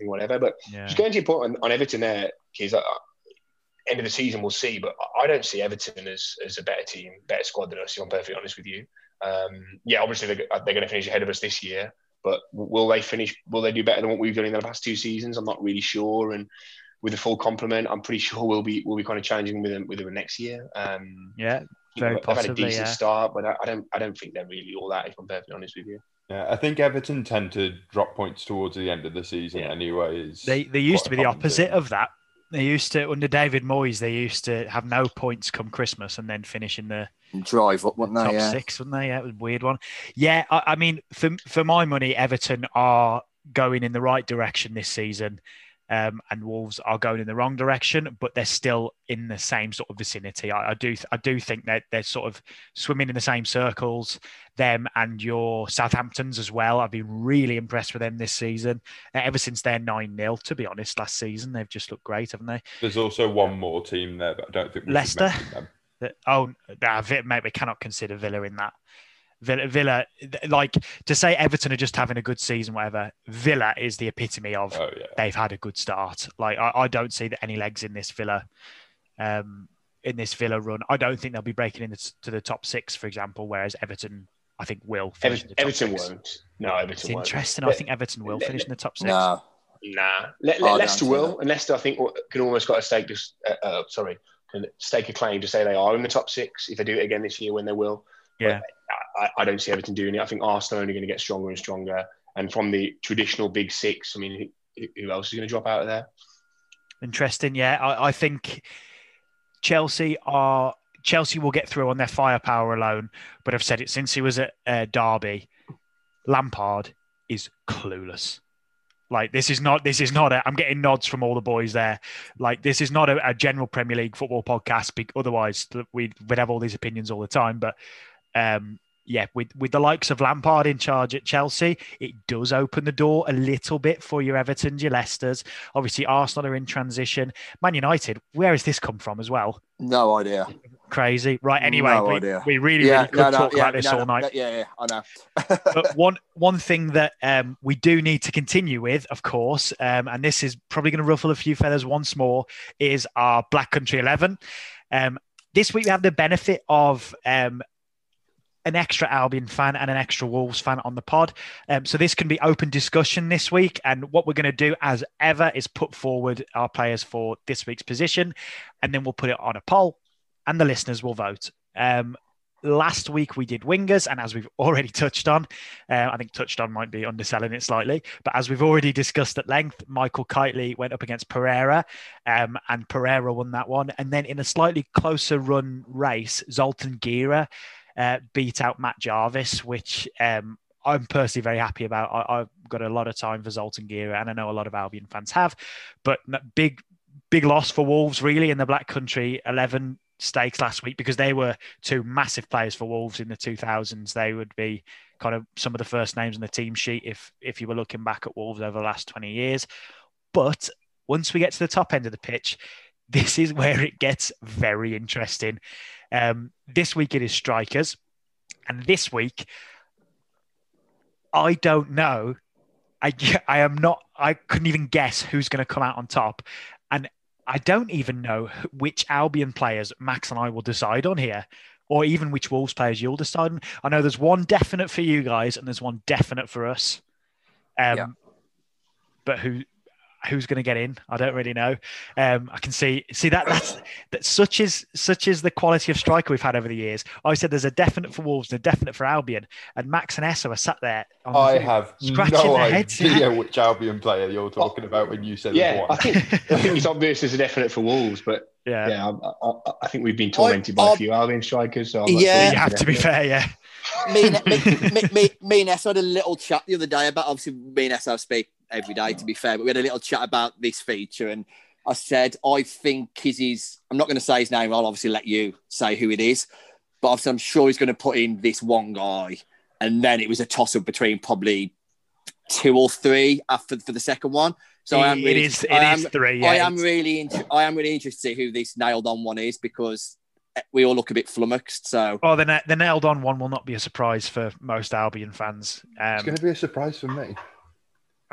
do whatever. But just going to your point on Everton there, kids, end of the season we'll see. But I don't see Everton as a better team, better squad than us, if I'm perfectly honest with you. Obviously they're going to finish ahead of us this year. But will they finish? Will they do better than what we've done in the past 2 seasons? I'm not really sure. And with a full complement, I'm pretty sure we'll be kind of challenging with them next year. Very possibly. They've had a decent start, but I don't think they're really all that, if I'm perfectly honest with you. Yeah, I think Everton tend to drop points towards the end of the season anyway. They used to be the opposite of that. They used to, under David Moyes, they used to have no points come Christmas and then finish in the drive up, weren't they? Top 6, weren't they? Yeah, it was a weird one. Yeah, for my money, Everton are going in the right direction this season. And Wolves are going in the wrong direction, but they're still in the same sort of vicinity. I do think that they're sort of swimming in the same circles. Them and your Southamptons as well. I've been really impressed with them this season. Ever since they're 9-0, to be honest, last season they've just looked great, haven't they? There's also one more team there, but I don't think Leicester. Mate, we cannot consider Villa in that. Villa, like to say Everton are just having a good season, whatever. Villa is the epitome of they've had a good start. Like I don't see any legs in this Villa, run. I don't think they'll be breaking into the top 6, for example. Whereas Everton I think will finish in the top Everton six. Won't. No, Everton won't. It's interesting. I think Everton will finish in the top six. Nah. Leicester will. And Leicester, I think, can almost got a stake just, stake a claim to say they are in the top six if they do it again this year when they will. Yeah. But I don't see Everton doing it. I think Arsenal are only going to get stronger and stronger. And from the traditional big six, I mean, who else is going to drop out of there? Interesting. Yeah. I think Chelsea will get through on their firepower alone, but I've said it since he was at Derby. Lampard is clueless. Like this is not I'm getting nods from all the boys there. Like this is not a general Premier League football podcast. Otherwise, we'd have all these opinions all the time. But with the likes of Lampard in charge at Chelsea, it does open the door a little bit for your Everton, your Leicesters. Obviously, Arsenal are in transition. Man United, where has this come from as well? No idea. Crazy. Right, anyway, we really could talk about this all night. Yeah, I know. But one thing that we do need to continue with, of course, and this is probably going to ruffle a few feathers once more, is our Black Country 11. This week we have the benefit of an extra Albion fan and an extra Wolves fan on the pod. So this can be open discussion this week. And what we're going to do, as ever, is put forward our players for this week's position. And then we'll put it on a poll and the listeners will vote. Last week we did wingers. And as we've already touched on, I think touched on might be underselling it slightly. But as we've already discussed at length, Michael Kightley went up against Pereira and Pereira won that one. And then in a slightly closer run race, Zoltan Gira beat out Matt Jarvis, which I'm personally very happy about. I've got a lot of time for Zoltan Gira, and I know a lot of Albion fans have. But big loss for Wolves, really, in the Black Country 11 stakes last week, because they were two massive players for Wolves in the 2000s. They would be kind of some of the first names on the team sheet if you were looking back at Wolves over the last 20 years. But once we get to the top end of the pitch, this is where it gets very interesting. This week it is strikers. And this week, I don't know. I couldn't even guess who's going to come out on top. And I don't even know which Albion players Max and I will decide on here, or even which Wolves players you'll decide on. I know there's one definite for you guys and there's one definite for us. But who's going to get in? I don't really know. I can see that's such is the quality of striker we've had over the years. I said there's a definite for Wolves and a definite for Albion, and Max and Essa are sat there. I have no idea which Albion player you're talking about when you said one. I think it's obvious there's a definite for Wolves, but I think we've been tormented by a few Albion strikers. So you have to be fair, yeah. Me and Essa had a little chat the other day about, obviously me and Essa speak every day, to be fair, but we had a little chat about this feature, and I said I think Kizzy's, I'm not going to say his name, I'll obviously let you say who it is, but obviously I'm sure he's going to put in this one guy, and then it was a toss up between probably two or three after for the second one. So it is three. Yeah. I am really interested to see who this nailed on one is, because we all look a bit flummoxed. So, the nailed on one will not be a surprise for most Albion fans. It's going to be a surprise for me.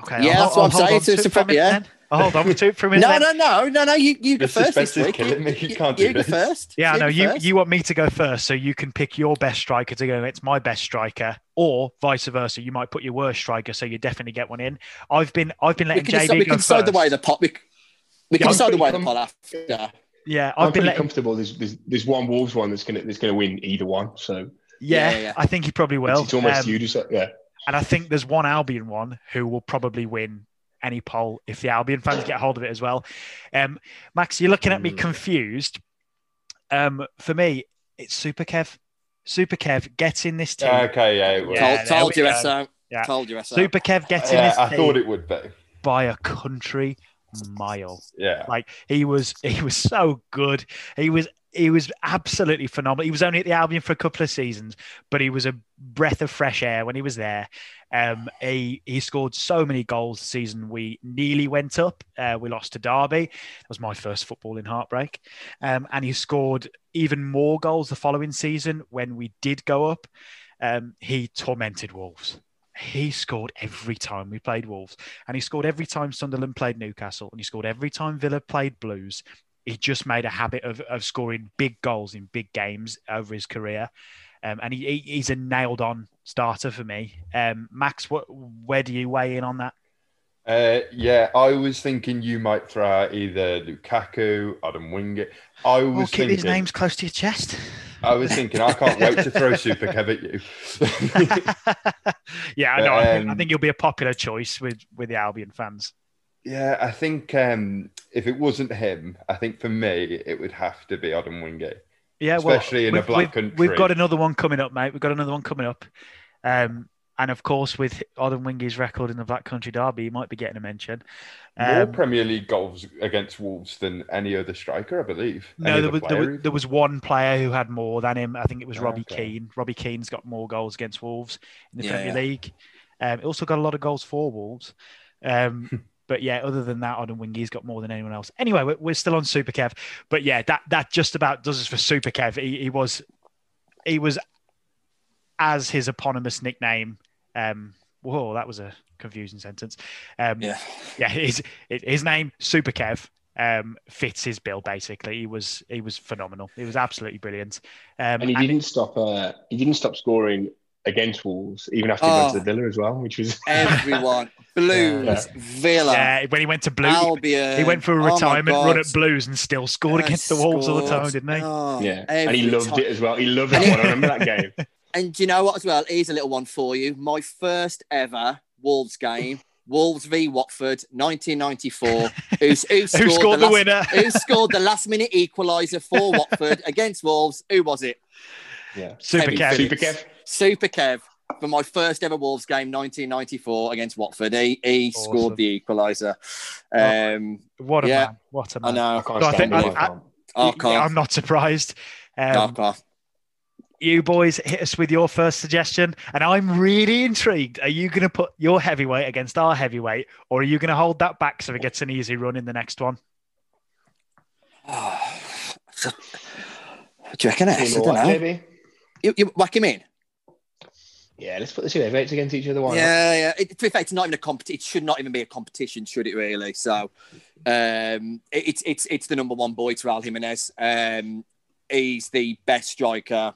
Okay, yeah, that's what I'm saying. It's a surprise. Yeah, I'll hold on to it for a minute. No. You go first this week. You can't do this. You go first. Yeah, no, you want me to go first, so you can pick your best striker to go against my best striker, or vice versa. You might put your worst striker, so you definitely get one in. I've been letting JB go first. We can decide the way the pot. We can decide the way the pot after. Yeah, I'm pretty comfortable. There's one Wolves one that's going to win either one. So yeah, I think he probably will. It's almost you just yeah. And I think there's one Albion one who will probably win any poll if the Albion fans get hold of it as well. Max, you're looking at me confused. For me, it's Super Kev gets in this team. Okay, yeah. Told you, Esso. Super Kev gets in this team. I thought it would be by a country mile. Yeah, like he was so good. He was absolutely phenomenal. He was only at the Albion for a couple of seasons, but he was a breath of fresh air when he was there. He scored so many goals the season we nearly went up. We lost to Derby. That was my first footballing heartbreak. And he scored even more goals the following season when we did go up. He tormented Wolves. He scored every time we played Wolves. And he scored every time Sunderland played Newcastle. And he scored every time Villa played Blues. He just made a habit of scoring big goals in big games over his career. And he's a nailed-on starter for me. Max, where do you weigh in on that? Yeah, I was thinking you might throw out either Lukaku, Adam Wingate. I was keep his names close to your chest. I was thinking, I can't wait to throw Super Kev at you. Yeah, I know. I think you'll be a popular choice with the Albion fans. Yeah, I think if it wasn't him, I think for me it would have to be Adam Wingate. Yeah, especially in a Black Country. We've got another one coming up, mate. We've got another one coming up. And of course, with Adam Wingate's record in the Black Country Derby, he might be getting a mention. More Premier League goals against Wolves than any other striker, I believe. No, there was one player who had more than him. I think it was Robbie Keane. Robbie Keane's got more goals against Wolves in the Premier League. He also got a lot of goals for Wolves. But yeah, other than that, Adam Wingate's got more than anyone else. Anyway, we're still on Super Kev. But yeah, that just about does us for Super Kev. He was as his eponymous nickname. Whoa, that was a confusing sentence. His name, Super Kev, fits his bill basically. He was phenomenal. He was absolutely brilliant. And he didn't stop scoring against Wolves, even after he went to Villa as well, which was everyone. Blues, Villa. Yeah, when he went to Blues, Albion, he went for a retirement run at Blues and still scored against the Wolves all the time, didn't he? And he loved it as well. He loved that one. I remember that game. And do you know what as well? Here's a little one for you. My first ever Wolves game, Wolves v Watford, 1994. Who scored the winner? Who scored the last-minute equaliser for Watford against Wolves? Who was it? Yeah, Super Kev. For my first ever Wolves game, 1994 against Watford. He scored the equaliser. What a man. What a man. I know. I'm not surprised. You boys hit us with your first suggestion, and I'm really intrigued. Are you going to put your heavyweight against our heavyweight, or are you going to hold that back so it gets an easy run in the next one? Do you reckon it? I don't know. Maybe. You whack him in? Yeah, let's put the two heavyweights against each other. Yeah. To be fair, it's not even a competition. It should not even be a competition, should it really? So it's the number one boy, Raúl Jiménez. He's the best striker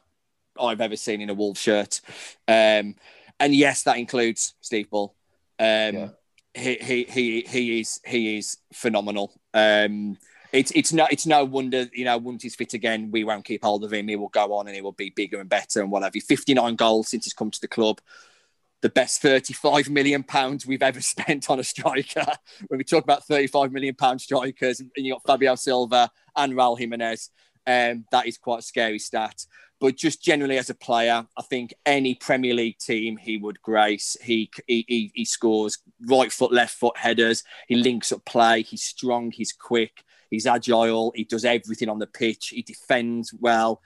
I've ever seen in a Wolves shirt, and yes, that includes Steve Bull. He is phenomenal. It's no wonder, you know, once he's fit again, we won't keep hold of him. He will go on and he will be bigger and better and whatever. 59 goals since he's come to the club. The best £35 million we've ever spent on a striker. When we talk about £35 million strikers, and you got Fábio Silva and Raúl Jiménez, that is quite a scary stat. But just generally as a player, I think any Premier League team he would grace. He scores right foot, left foot headers. He links up play. He's strong. He's quick. He's agile. He does everything on the pitch. He defends well.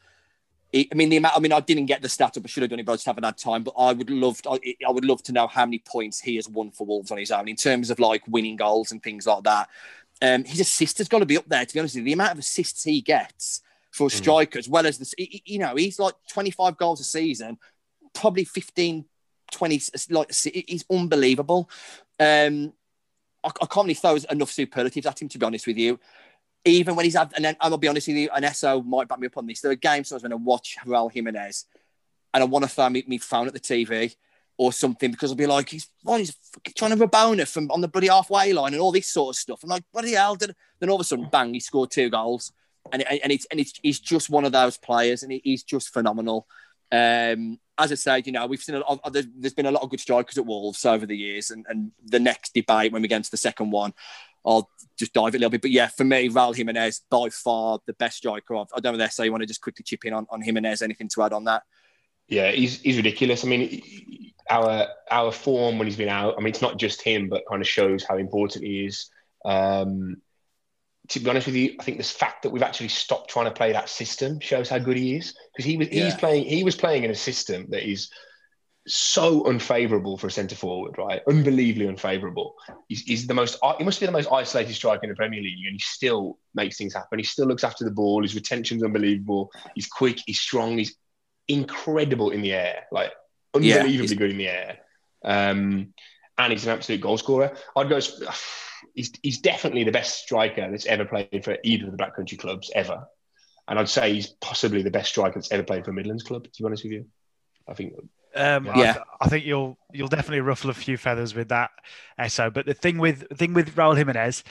I didn't get the stat up. I should have done it, but I just haven't had time. But I would love to know how many points he has won for Wolves on his own in terms of like winning goals and things like that. His assist has got to be up there. To be honest with you, the amount of assists he gets for a striker, as well as this, you know, he's like 25 goals a season, probably 15, 20, like he's unbelievable. I can't really throw enough superlatives at him, to be honest with you. Even when he's had, and then I'll be honest with you, and Esso might back me up on this. There are games when I watch Raúl Jiménez and I want to throw my phone at the TV or something, because I'll be like, he's trying to Rabona from on the bloody halfway line and all this sort of stuff. I'm like, what the hell? Then all of a sudden, bang, he scored 2 goals. And he's just one of those players, and he's just phenomenal. As I said, you know, we've seen there's been a lot of good strikers at Wolves over the years, and the next debate when we get into the second one, I'll just dive it a little bit. But yeah, for me, Raúl Jiménez by far the best striker. I don't know if you want to just quickly chip in on Jiménez. Anything to add on that? Yeah, he's ridiculous. I mean, our form when he's been out. I mean, it's not just him, but kind of shows how important he is. To be honest with you, I think the fact that we've actually stopped trying to play that system shows how good he is, because he was playing in a system that is so unfavourable for a centre forward, right? Unbelievably unfavourable. He must be the most isolated striker in the Premier League, and he still makes things happen. He still looks after the ball. His retention's unbelievable. He's quick. He's strong. He's incredible in the air, like unbelievably good in the air. And he's an absolute goal scorer. I'd go. He's definitely the best striker that's ever played for either of the Black Country clubs ever. And I'd say he's possibly the best striker that's ever played for Midlands club, to be honest with you. I think I think you'll definitely ruffle a few feathers with that, Esso. But the thing with Raúl Jiménez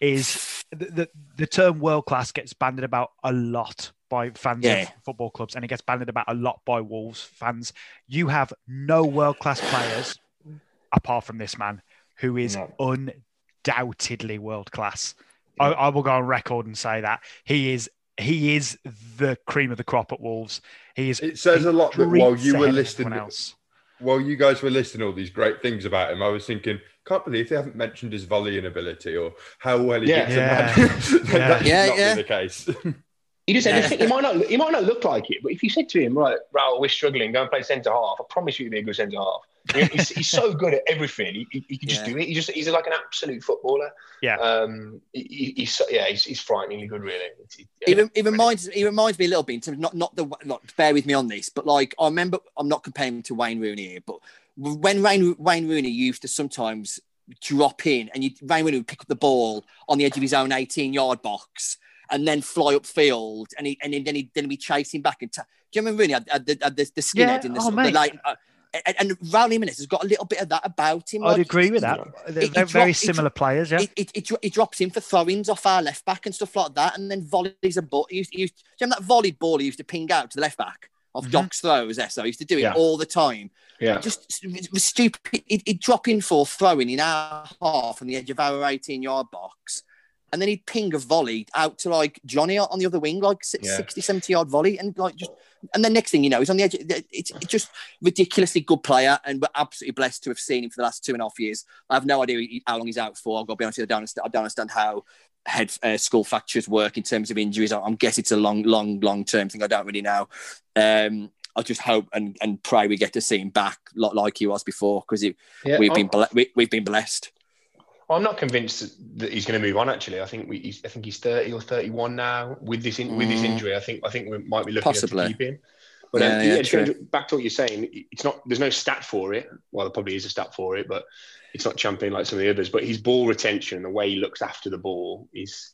is the term world class gets bandied about a lot by fans of football clubs, and it gets bandied about a lot by Wolves fans. You have no world class players apart from this man, who is undoubtedly world class. Yeah. I will go on record and say that he is the cream of the crop at Wolves. He is. It says a lot that while you guys were listing all these great things about him, I was thinking, can't believe they haven't mentioned his volleying ability or how well he gets a man. That's not the case. You just said he might not look like it, but if you said to him, right, Raúl, we're struggling, go and play centre half, I promise you he'll be a good centre half. He's so good at everything. He can just do it. He's like an absolute footballer. Yeah. He's frighteningly good, really. He reminds me a little bit in terms of not bear with me on this, but like I remember, I'm not comparing him to Wayne Rooney here, but when Wayne Rooney used to sometimes drop in, and Wayne Rooney would pick up the ball on the edge of his own 18-yard box and then fly upfield, and then be chasing back and do you remember Rooney had the skinhead in the late? And Raúl Jiménez has got a little bit of that about him. I'd agree with that. They're very similar players, yeah. He drops in for throw-ins off our left-back and stuff like that, and then volleys a ball. He used, do you remember that volleyed ball he used to ping out to the left-back of Doc's throws? So he used to do it all the time. Yeah. Just it was stupid. He'd drop in for throwing in our half on the edge of our 18-yard box, and then he'd ping a volley out to like Jonny on the other wing, like 60, 70-yard volley, and like just... And the next thing you know, he's on the edge. It's just ridiculously good player, and we're absolutely blessed to have seen him for the last 2.5 years. I have no idea how long he's out for. I've got to be honest with you, I don't understand how head skull fractures work in terms of injuries. I'm guessing it's a long-term thing. I don't really know. I just hope and pray we get to see him back, lot like he was before, because we've been blessed. I'm not convinced that he's going to move on. Actually, I think he's 30 or 31 now with this with his injury. I think we might be looking to keep him. But back to what you're saying, it's not. There's no stat for it. Well, there probably is a stat for it, but it's not champion like some of the others. But his ball retention, the way he looks after the ball, is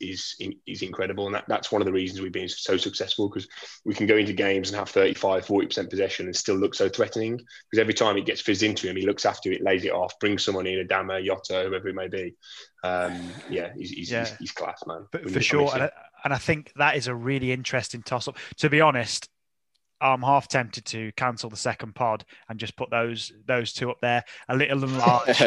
incredible, and that's one of the reasons we've been so successful, because we can go into games and have 35, 40% possession and still look so threatening. Because every time it gets fizzed into him, he looks after it, lays it off, brings someone in, Adama, Yota, whoever it may be. He's class, man. But for sure, and I think that is a really interesting toss-up. To be honest, I'm half tempted to cancel the second pod and just put those two up there. A little and large,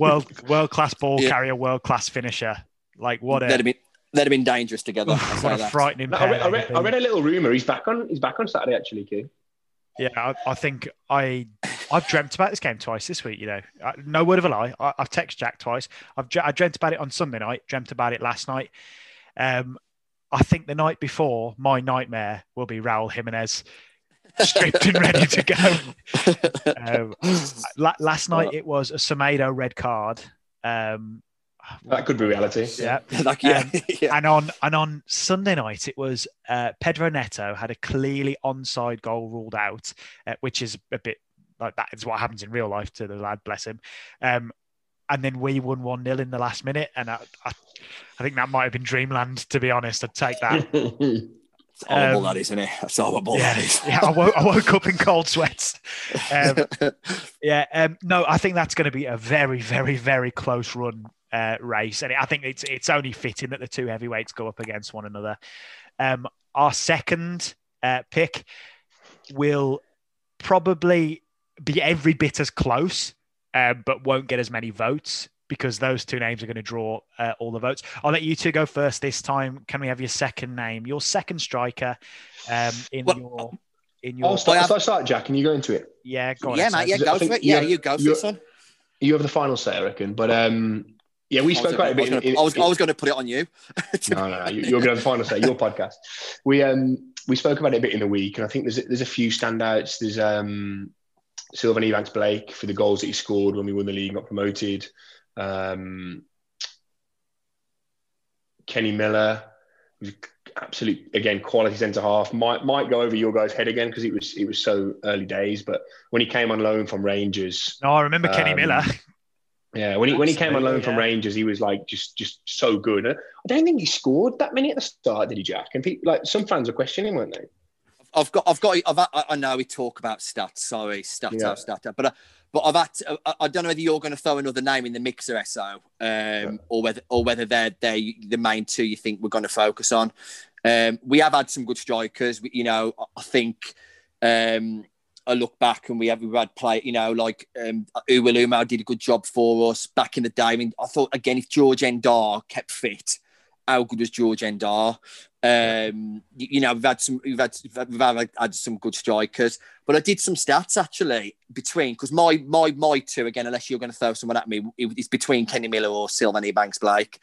world-class ball carrier, world-class finisher. Like what? They'd have been dangerous together. What a frightening pair. I read a little rumor. He's back on Saturday actually, Q. Yeah, I think I've dreamt about this game twice this week. You know, no word of a lie. I've texted Jack twice. I dreamt about it on Sunday night. Dreamt about it last night. I think the night before, my nightmare will be Raúl Jiménez. Stripped and ready to go. Last night it was a Semedo red card. That could be reality. Yeah, And on Sunday night it was Pedro Neto had a clearly onside goal ruled out, which is a bit like that is what happens in real life to the lad, bless him. And then we won 1-0 in the last minute, and I think that might have been dreamland. To be honest, I'd take that. It's horrible, that is, isn't it? That's horrible. Yeah, that is. I woke up in cold sweats. No, I think that's going to be a very, very, very close run race, and I think it's only fitting that the two heavyweights go up against one another. Our second pick will probably be every bit as close, but won't get as many votes, because those two names are going to draw all the votes. I'll let you two go first this time. Can we have your second name? Your second striker in your... I'll start, Jack, and you go into it. Yeah, go on. Yeah, mate, go for it. Yeah, you go for this one. You have the final say, I reckon. But, we spoke quite a bit. I was going to put it on you. No. You're going to have the final say, your podcast. We spoke about it a bit in the week, and I think there's a few standouts. There's Silva and Ebanks-Blake for the goals that he scored when we won the league and got promoted. Kenny Miller, absolute again quality centre half. Might go over your guys' head again because it was so early days. But when he came on loan from Rangers, I remember Kenny Miller. Yeah, when he came on loan from Rangers, he was like just so good. I don't think he scored that many at the start, did he, Jack? And people, like some fans were questioning, weren't they? I know we talk about stats. Sorry, stats. But I've had to, I don't know whether you're going to throw another name in the mixer, SO, or whether they're the main two you think we're going to focus on. We have had some good strikers. We, you know, I think I look back and we've had play. You know, like Umaru did a good job for us back in the day. I mean, I thought again if George Endar kept fit. How good was George Endar? You know, we've had some good strikers, but I did some stats actually between because my two again, unless you're going to throw someone at me, it's between Kenny Miller or Sylvain Ebanks-Blake.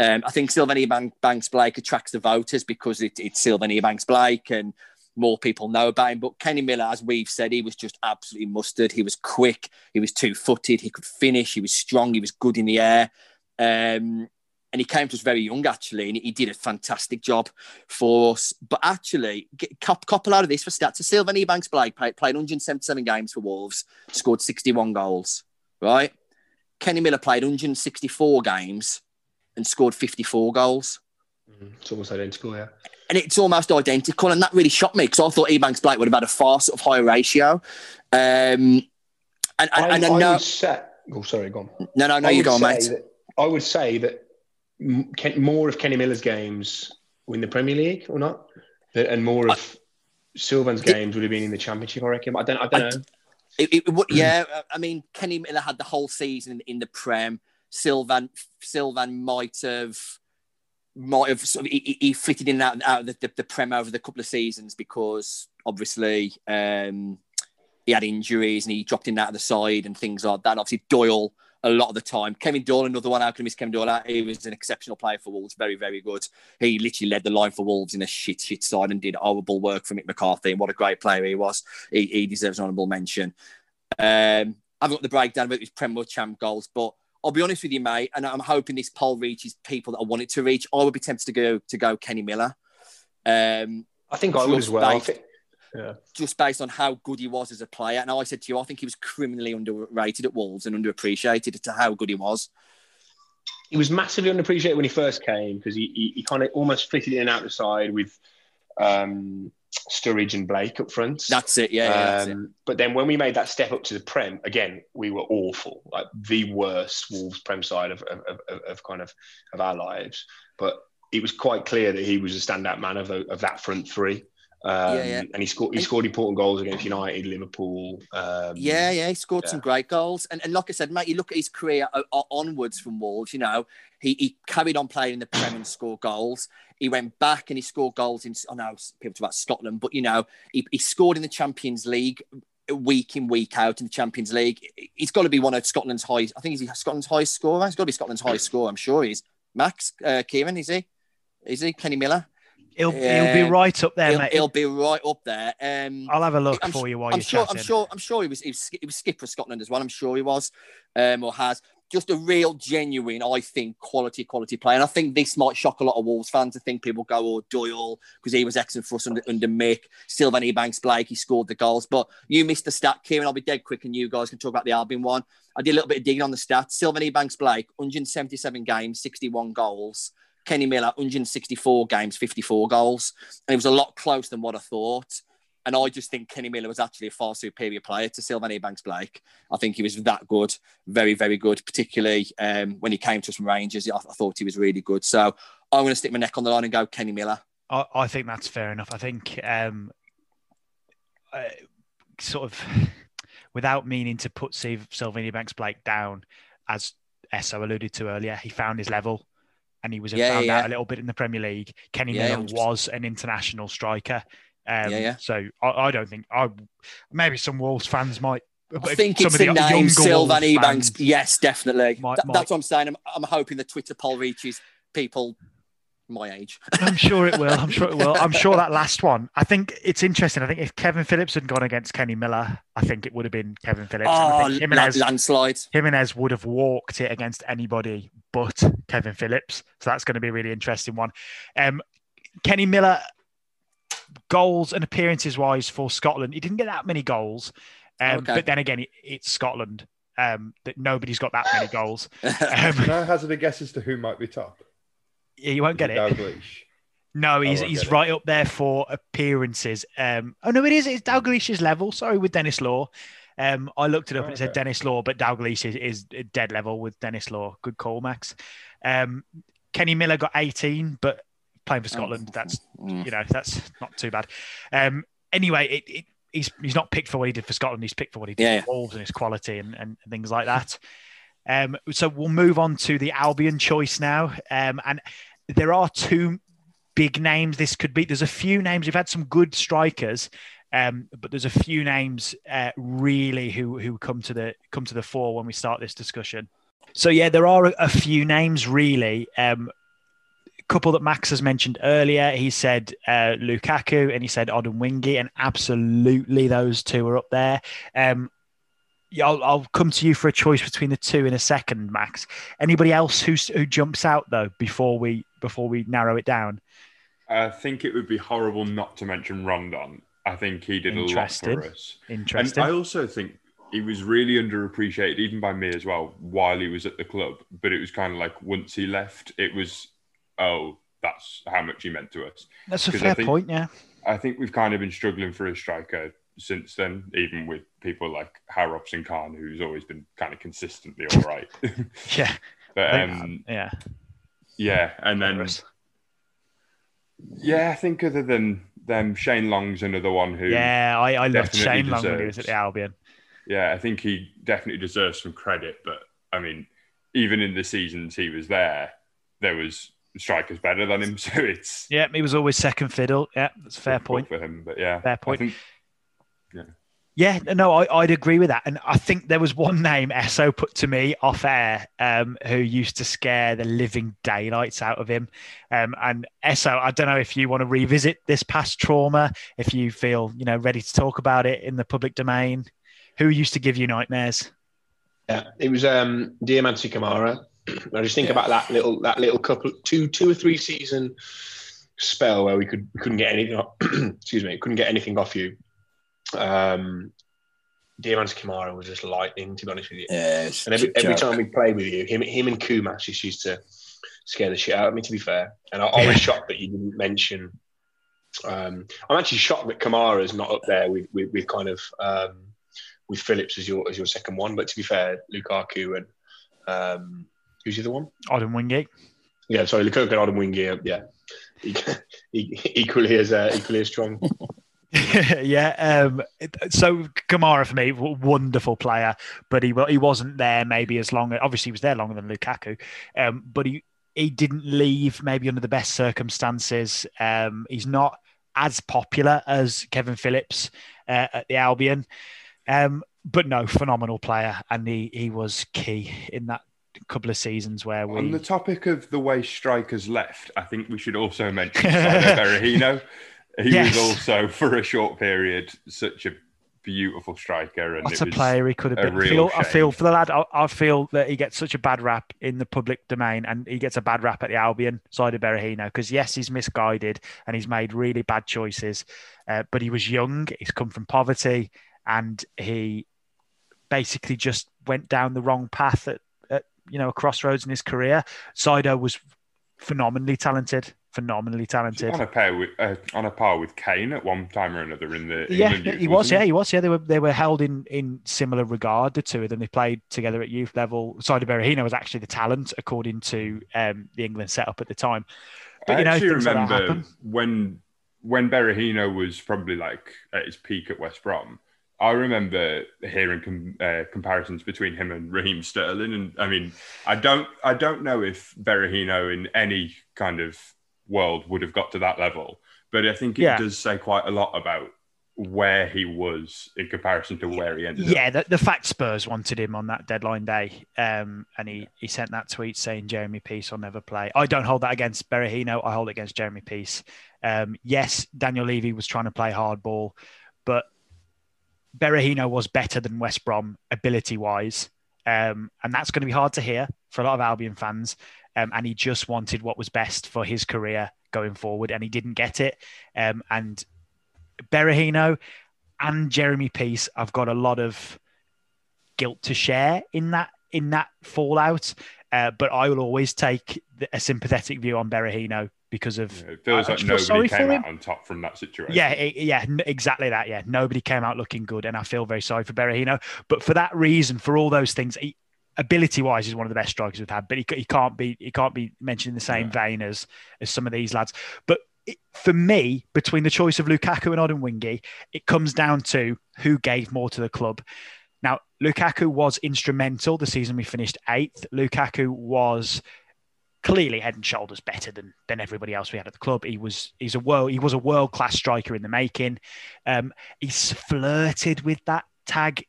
I think Sylvain Ebanks-Blake attracts the voters because it's Sylvain Ebanks-Blake and more people know about him. But Kenny Miller, as we've said, he was just absolutely mustard. He was quick. He was two-footed. He could finish. He was strong. He was good in the air. And he came to us very young, actually, and he did a fantastic job for us. But actually, couple out of this for stats. So Sylvain Ebanks-Blake played 177 games for Wolves, scored 61 goals, right? Kenny Miller played 164 games and scored 54 goals. It's almost identical, yeah. And it's almost identical, and that really shocked me because I thought Ebanks-Blake would have had a far sort of higher ratio. I know... Go on. No, you go on, mate. I would say that more of Kenny Miller's games were in the Premier League or not, and more of Sylvain's games would have been in the Championship, I reckon. I don't know. I mean, Kenny Miller had the whole season in the Prem. Sylvain might have. Sort of, he flitted in and out of the Prem over the couple of seasons because obviously he had injuries and he dropped in and out of the side and things like that. Obviously, Doyle. A lot of the time. Kevin Doyle, another one. How can I miss Kevin Doyle? He was an exceptional player for Wolves. Very, very good. He literally led the line for Wolves in a shit side and did horrible work for Mick McCarthy. And what a great player he was. He deserves an honourable mention. I haven't got the breakdown about his Premier Champ goals, but I'll be honest with you, mate, and I'm hoping this poll reaches people that I want it to reach. I would be tempted to go Kenny Miller. I think I would as well. Just based on how good he was as a player. And I said to you, I think he was criminally underrated at Wolves and underappreciated to how good he was. He was massively underappreciated when he first came because he kind of almost fitted in and out the side with Sturridge and Blake up front. That's it, that's it. But then when we made that step up to the Prem, again, we were awful. Like the worst Wolves Prem side of our lives. But it was quite clear that he was a standout man of that front three. And he scored important goals against United, Liverpool. He scored some great goals. And like I said, mate, you look at his career onwards from Wolves, you know, he carried on playing in the Prem and scored goals. He went back and he scored goals in, I know people talk about Scotland, but, you know, he scored in the Champions League week in, week out in the Champions League. He's got to be one of Scotland's highest, I think he's Scotland's highest scorer. He's got to be Scotland's highest scorer, I'm sure he is. Max, Kieran, is he? Is he? Kenny Miller? He'll be right up there, mate. He'll be right up there. I'll have a look for you while you're chatting. I'm sure he was skipper of Scotland as well. I'm sure he was, or has. Just a real, genuine, I think, quality player. And I think this might shock a lot of Wolves fans. I think people go, oh, Doyle, because he was excellent for us under Mick. Sylvain Ebanks-Blake, he scored the goals. But you missed the stat, Kieran. I'll be dead quick and you guys can talk about the Albion one. I did a little bit of digging on the stats. Sylvain Ebanks-Blake, 177 games, 61 goals. Kenny Miller, 164 games, 54 goals. And it was a lot closer than what I thought. And I just think Kenny Miller was actually a far superior player to Sylvain Ebanks-Blake. I think he was that good, very, very good, particularly when he came to us from Rangers. I thought he was really good. So I'm going to stick my neck on the line and go Kenny Miller. I think that's fair enough. I think sort of without meaning to put Sylvain Ebanks-Blake down, as Esso alluded to earlier, he found his level. And he was found out a little bit in the Premier League. Kenny Miller was an international striker. So I don't think... maybe some Wolves fans might... I think it's the name, Sylvain Ebanks. Yes, definitely. That's what I'm saying. I'm hoping the Twitter poll reaches people my age. I'm sure it will. I'm sure that last one. I think it's interesting. I think if Kevin Phillips had gone against Kenny Miller, I think it would have been Kevin Phillips. Oh, and I think landslide. Jimenez would have walked it against anybody but Kevin Phillips. So that's going to be a really interesting one. Kenny Miller, goals and appearances wise for Scotland, he didn't get that many goals. But then again, it's Scotland. That nobody's got that many goals. Can I hazard a guess as to who might be top? Yeah, you won't get it. No, he's right up there for appearances. It's Dalglish's level. Sorry, with Dennis Law. I looked it up and it said Dennis Law, but Dalglish is dead level with Dennis Law. Good call, Max. Kenny Miller got 18, but playing for Scotland, that's not too bad. Anyway, he's not picked for what he did for Scotland. He's picked for what he did for Wolves and his quality and things like that. So we'll move on to the Albion choice now. And there are two big names this could be. There's a few names. We've had some good strikers, but there's a few names really who come to the fore when we start this discussion. So yeah, there are a few names really. Couple that Max has mentioned earlier, he said Lukaku and he said Odemwingie, and absolutely those two are up there. I'll come to you for a choice between the two in a second, Max. Anybody else who jumps out though before we narrow it down? I think it would be horrible not to mention Rondon. I think he did a lot for us. Interesting. And I also think he was really underappreciated, even by me as well, while he was at the club. But it was kind of like once he left, it was, oh, that's how much he meant to us. That's a fair point, yeah. I think we've kind of been struggling for a striker since then, even with people like Robson Khan, who's always been kind of consistently all right. Yeah. But, and then... yeah, I think other than them, Shane Long's another one who... Yeah, I loved Shane Long when he was at the Albion. Yeah, I think he definitely deserves some credit, but, I mean, even in the seasons he was there was... strikers better than him, so it's... Yeah, he was always second fiddle. Yeah, that's a fair point. For him, but yeah. Fair point. I'd agree with that. And I think there was one name Esso put to me off air who used to scare the living daylights out of him. And Esso, I don't know if you want to revisit this past trauma, if you feel ready to talk about it in the public domain. Who used to give you nightmares? Yeah, it was Diamanti Kamara. I just think about that little couple two or three season spell where we couldn't get anything off, excuse me, couldn't get anything off you. Diamante Kamara was just lightning, to be honest with you. Yeah, and every time we played with you, him and Kumash just used to scare the shit out of me, to be fair. And I was shocked that you didn't mention. I'm actually shocked that Kamara's not up there with kind of with Phillips as your second one. But to be fair, Lukaku and. Who's the other one? Odemwingie. Yeah, sorry, Lukaku and Odemwingie. Yeah, equally as strong. Yeah. So Kamara for me, wonderful player, but he wasn't there maybe as long. Obviously, he was there longer than Lukaku, but he didn't leave maybe under the best circumstances. He's not as popular as Kevin Phillips at the Albion. But no, phenomenal player, and he was key in that couple of seasons where we... On the topic of the way strikers left, I think we should also mention Berahino. He was also, for a short period, such a beautiful striker. And what a player he could have been. I feel for the lad, I feel that he gets such a bad rap in the public domain, and he gets a bad rap at the Albion side of Berahino, because yes, he's misguided and he's made really bad choices, but he was young, he's come from poverty, and he basically just went down the wrong path at a crossroads in his career. Saido was phenomenally talented. On a par with Kane at one time or another in the England youth, he was. Yeah, they were held in similar regard, the two of them. They played together at youth level. Saido Berahino was actually the talent according to the England setup at the time. But I actually remember like when Berahino was probably like at his peak at West Brom. I remember hearing comparisons between him and Raheem Sterling, and I mean, I don't know if Berahino in any kind of world would have got to that level, but I think it does say quite a lot about where he was in comparison to where he ended up. Yeah, the fact Spurs wanted him on that deadline day, and he sent that tweet saying Jeremy Peace will never play. I don't hold that against Berahino. I hold it against Jeremy Peace. Yes, Daniel Levy was trying to play hardball, but Berahino was better than West Brom ability-wise, and that's going to be hard to hear for a lot of Albion fans, and he just wanted what was best for his career going forward, and he didn't get it. And Berahino and Jeremy Peace, I've got a lot of guilt to share in that fallout, but I will always take a sympathetic view on Berahino because of... Yeah, it feels like nobody came out on top from that situation. Yeah, exactly that, yeah. Nobody came out looking good, and I feel very sorry for Berahino. But for that reason, for all those things, ability-wise, he's one of the best strikers we've had, but he can't be mentioned in the same vein as some of these lads. But for me, between the choice of Lukaku and Odemwingie, it comes down to who gave more to the club. Now, Lukaku was instrumental the season we finished 8th. Lukaku was clearly head and shoulders better than everybody else we had at the club. He was a world-class striker in the making. He's flirted with that tag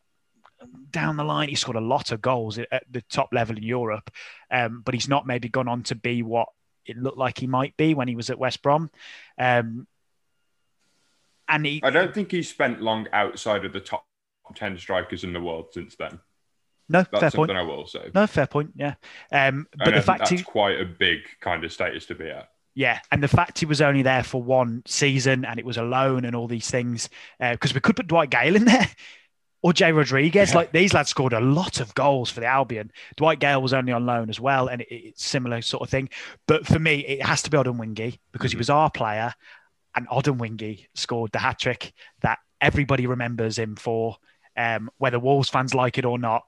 down the line. He scored a lot of goals at the top level in Europe, but he's not maybe gone on to be what it looked like he might be when he was at West Brom. I don't think he's spent long outside of the top 10 strikers in the world since then. No, that's fair point. I will say. No, fair point. Yeah, but the fact that's quite a big kind of status to be at. Yeah, and the fact he was only there for one season and it was a loan and all these things, because we could put Dwight Gale in there or Jay Rodriguez. Yeah. Like these lads scored a lot of goals for the Albion. Dwight Gale was only on loan as well, and it's similar sort of thing. But for me, it has to be Odemwingie because he was our player, and Odemwingie scored the hat trick that everybody remembers him for, whether Wolves fans like it or not.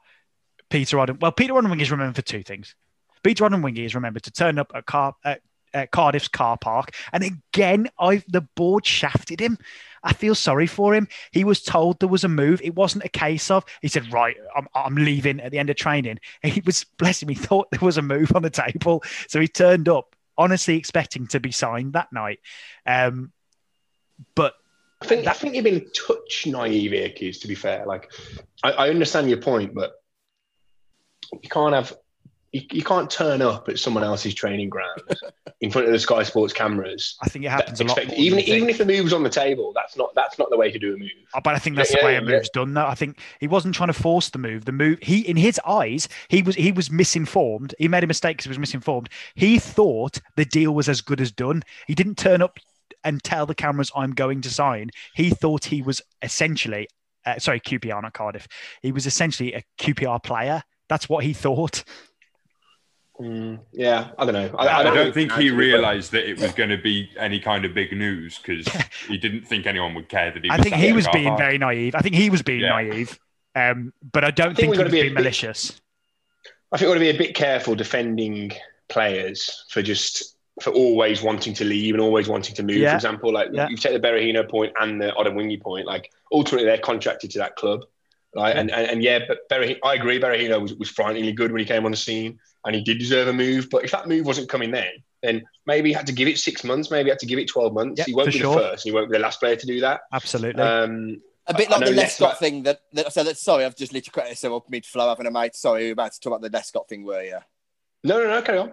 Peter Odemwingie is remembered for two things. Peter Odemwingie is remembered to turn up at Cardiff's car park. And again, the board shafted him. I feel sorry for him. He was told there was a move. It wasn't a case of, he said, right, I'm leaving at the end of training. And he was, bless him, he thought there was a move on the table. So he turned up, honestly expecting to be signed that night. But I think you've been touch naive here, Keys, to be fair. Like, I understand your point, but you can't turn up at someone else's training ground in front of the Sky Sports cameras. I think it happens a lot. Even if the move's on the table, that's not the way to do a move. Oh, but I think that's the way a move's done, though. I think he wasn't trying to force the move. The move, in his eyes, he was misinformed. He made a mistake because he was misinformed. He thought the deal was as good as done. He didn't turn up and tell the cameras, I'm going to sign. He thought he was essentially, QPR, not Cardiff. He was essentially a QPR player. That's what he thought. Yeah, I don't know. I don't think he realised that it was going to be any kind of big news because he didn't think anyone would care that he was. I think he was being very naive. I think he was being naive, but I don't think he was being malicious. I think we've got to be a bit careful defending players for always wanting to leave and always wanting to move. Yeah. For example, you've taken the Berahino point and the Odemwingie point. Like ultimately, they're contracted to that club. Right. But I agree. Berahino was frighteningly good when he came on the scene, and he did deserve a move. But if that move wasn't coming then maybe he had to give it 6 months, maybe he had to give it 12 months. Yep, he won't be the first, and he won't be the last player to do that. Absolutely. A bit like the Lescott thing. Sorry, I've just literally created myself up mid-flow, haven't I, mate? Sorry, we were about to talk about the Lescott thing, were you? No, carry on.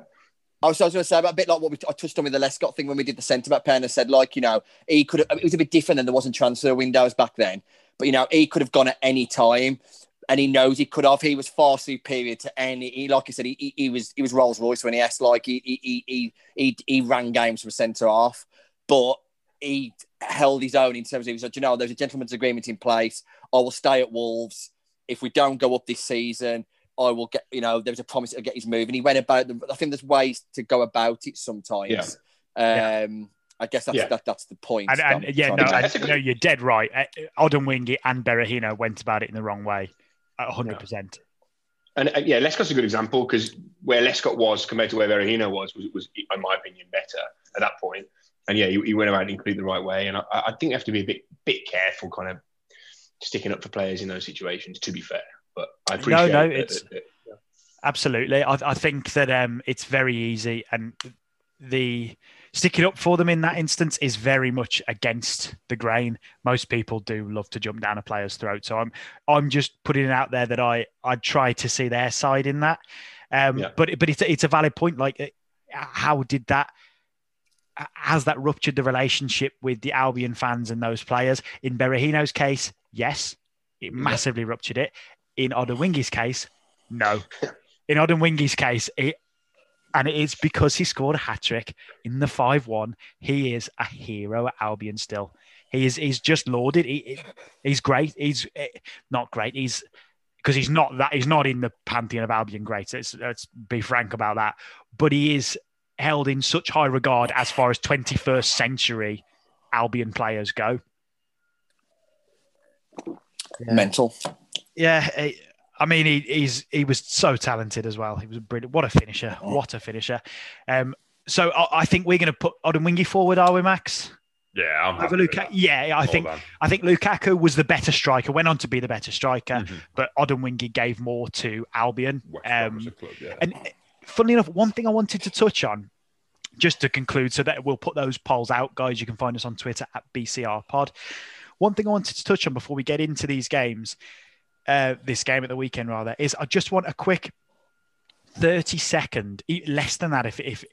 I was going to say about a bit like what I touched on with the Lescott thing when we did the centre back pair, and I said he could have. It was a bit different, and there wasn't transfer windows back then. But, he could have gone at any time, and he knows he could have. He was far superior to any. Like I said, he was Rolls Royce when he asked. Like he ran games from centre half, but he held his own in terms of he was like, there's a gentleman's agreement in place. I will stay at Wolves. If we don't go up this season, I will get. There was a promise to get his move, and he went about them. I think there's ways to go about it sometimes. Yeah. I guess that's the point. And you're dead right. Odemwingie and Berahino went about it in the wrong way, 100%. Yeah. And Lescott's a good example because where Lescott was compared to where Berahino was, in my opinion, better at that point. And he went around in completely the right way. And I think you have to be a bit careful, kind of sticking up for players in those situations. To be fair, but I appreciate it. Absolutely. I think that it's very easy and. The sticking up for them in that instance is very much against the grain. Most people do love to jump down a player's throat. So I'm just putting it out there that I try to see their side in that. But it's a valid point. Like, has that ruptured the relationship with the Albion fans and those players? In Berahino's case, yes, it massively ruptured it. In Odemwingie's case, no. In Odemwingie's case, and it is because he scored a hat-trick in the 5-1. He is a hero at Albion still. He's just lauded. He's great. He's not great. He's because he's not that. He's not in the pantheon of Albion greats. Let's be frank about that. But he is held in such high regard as far as 21st century Albion players go. Yeah. Mental. Yeah, I mean, he was so talented as well. He was brilliant. What a finisher! What a finisher! So I think we're going to put Odemwingie forward, are we, Max? Yeah, I'm over Lukaku. Yeah, I think Lukaku was the better striker. Went on to be the better striker, but Odemwingie gave more to Albion. Club, yeah. And funnily enough, one thing I wanted to touch on, just to conclude, so that we'll put those polls out, guys. You can find us on Twitter at BCR Pod. One thing I wanted to touch on before we get into these games, this game at the weekend rather, is I just want a quick 30-second, less than that. If it's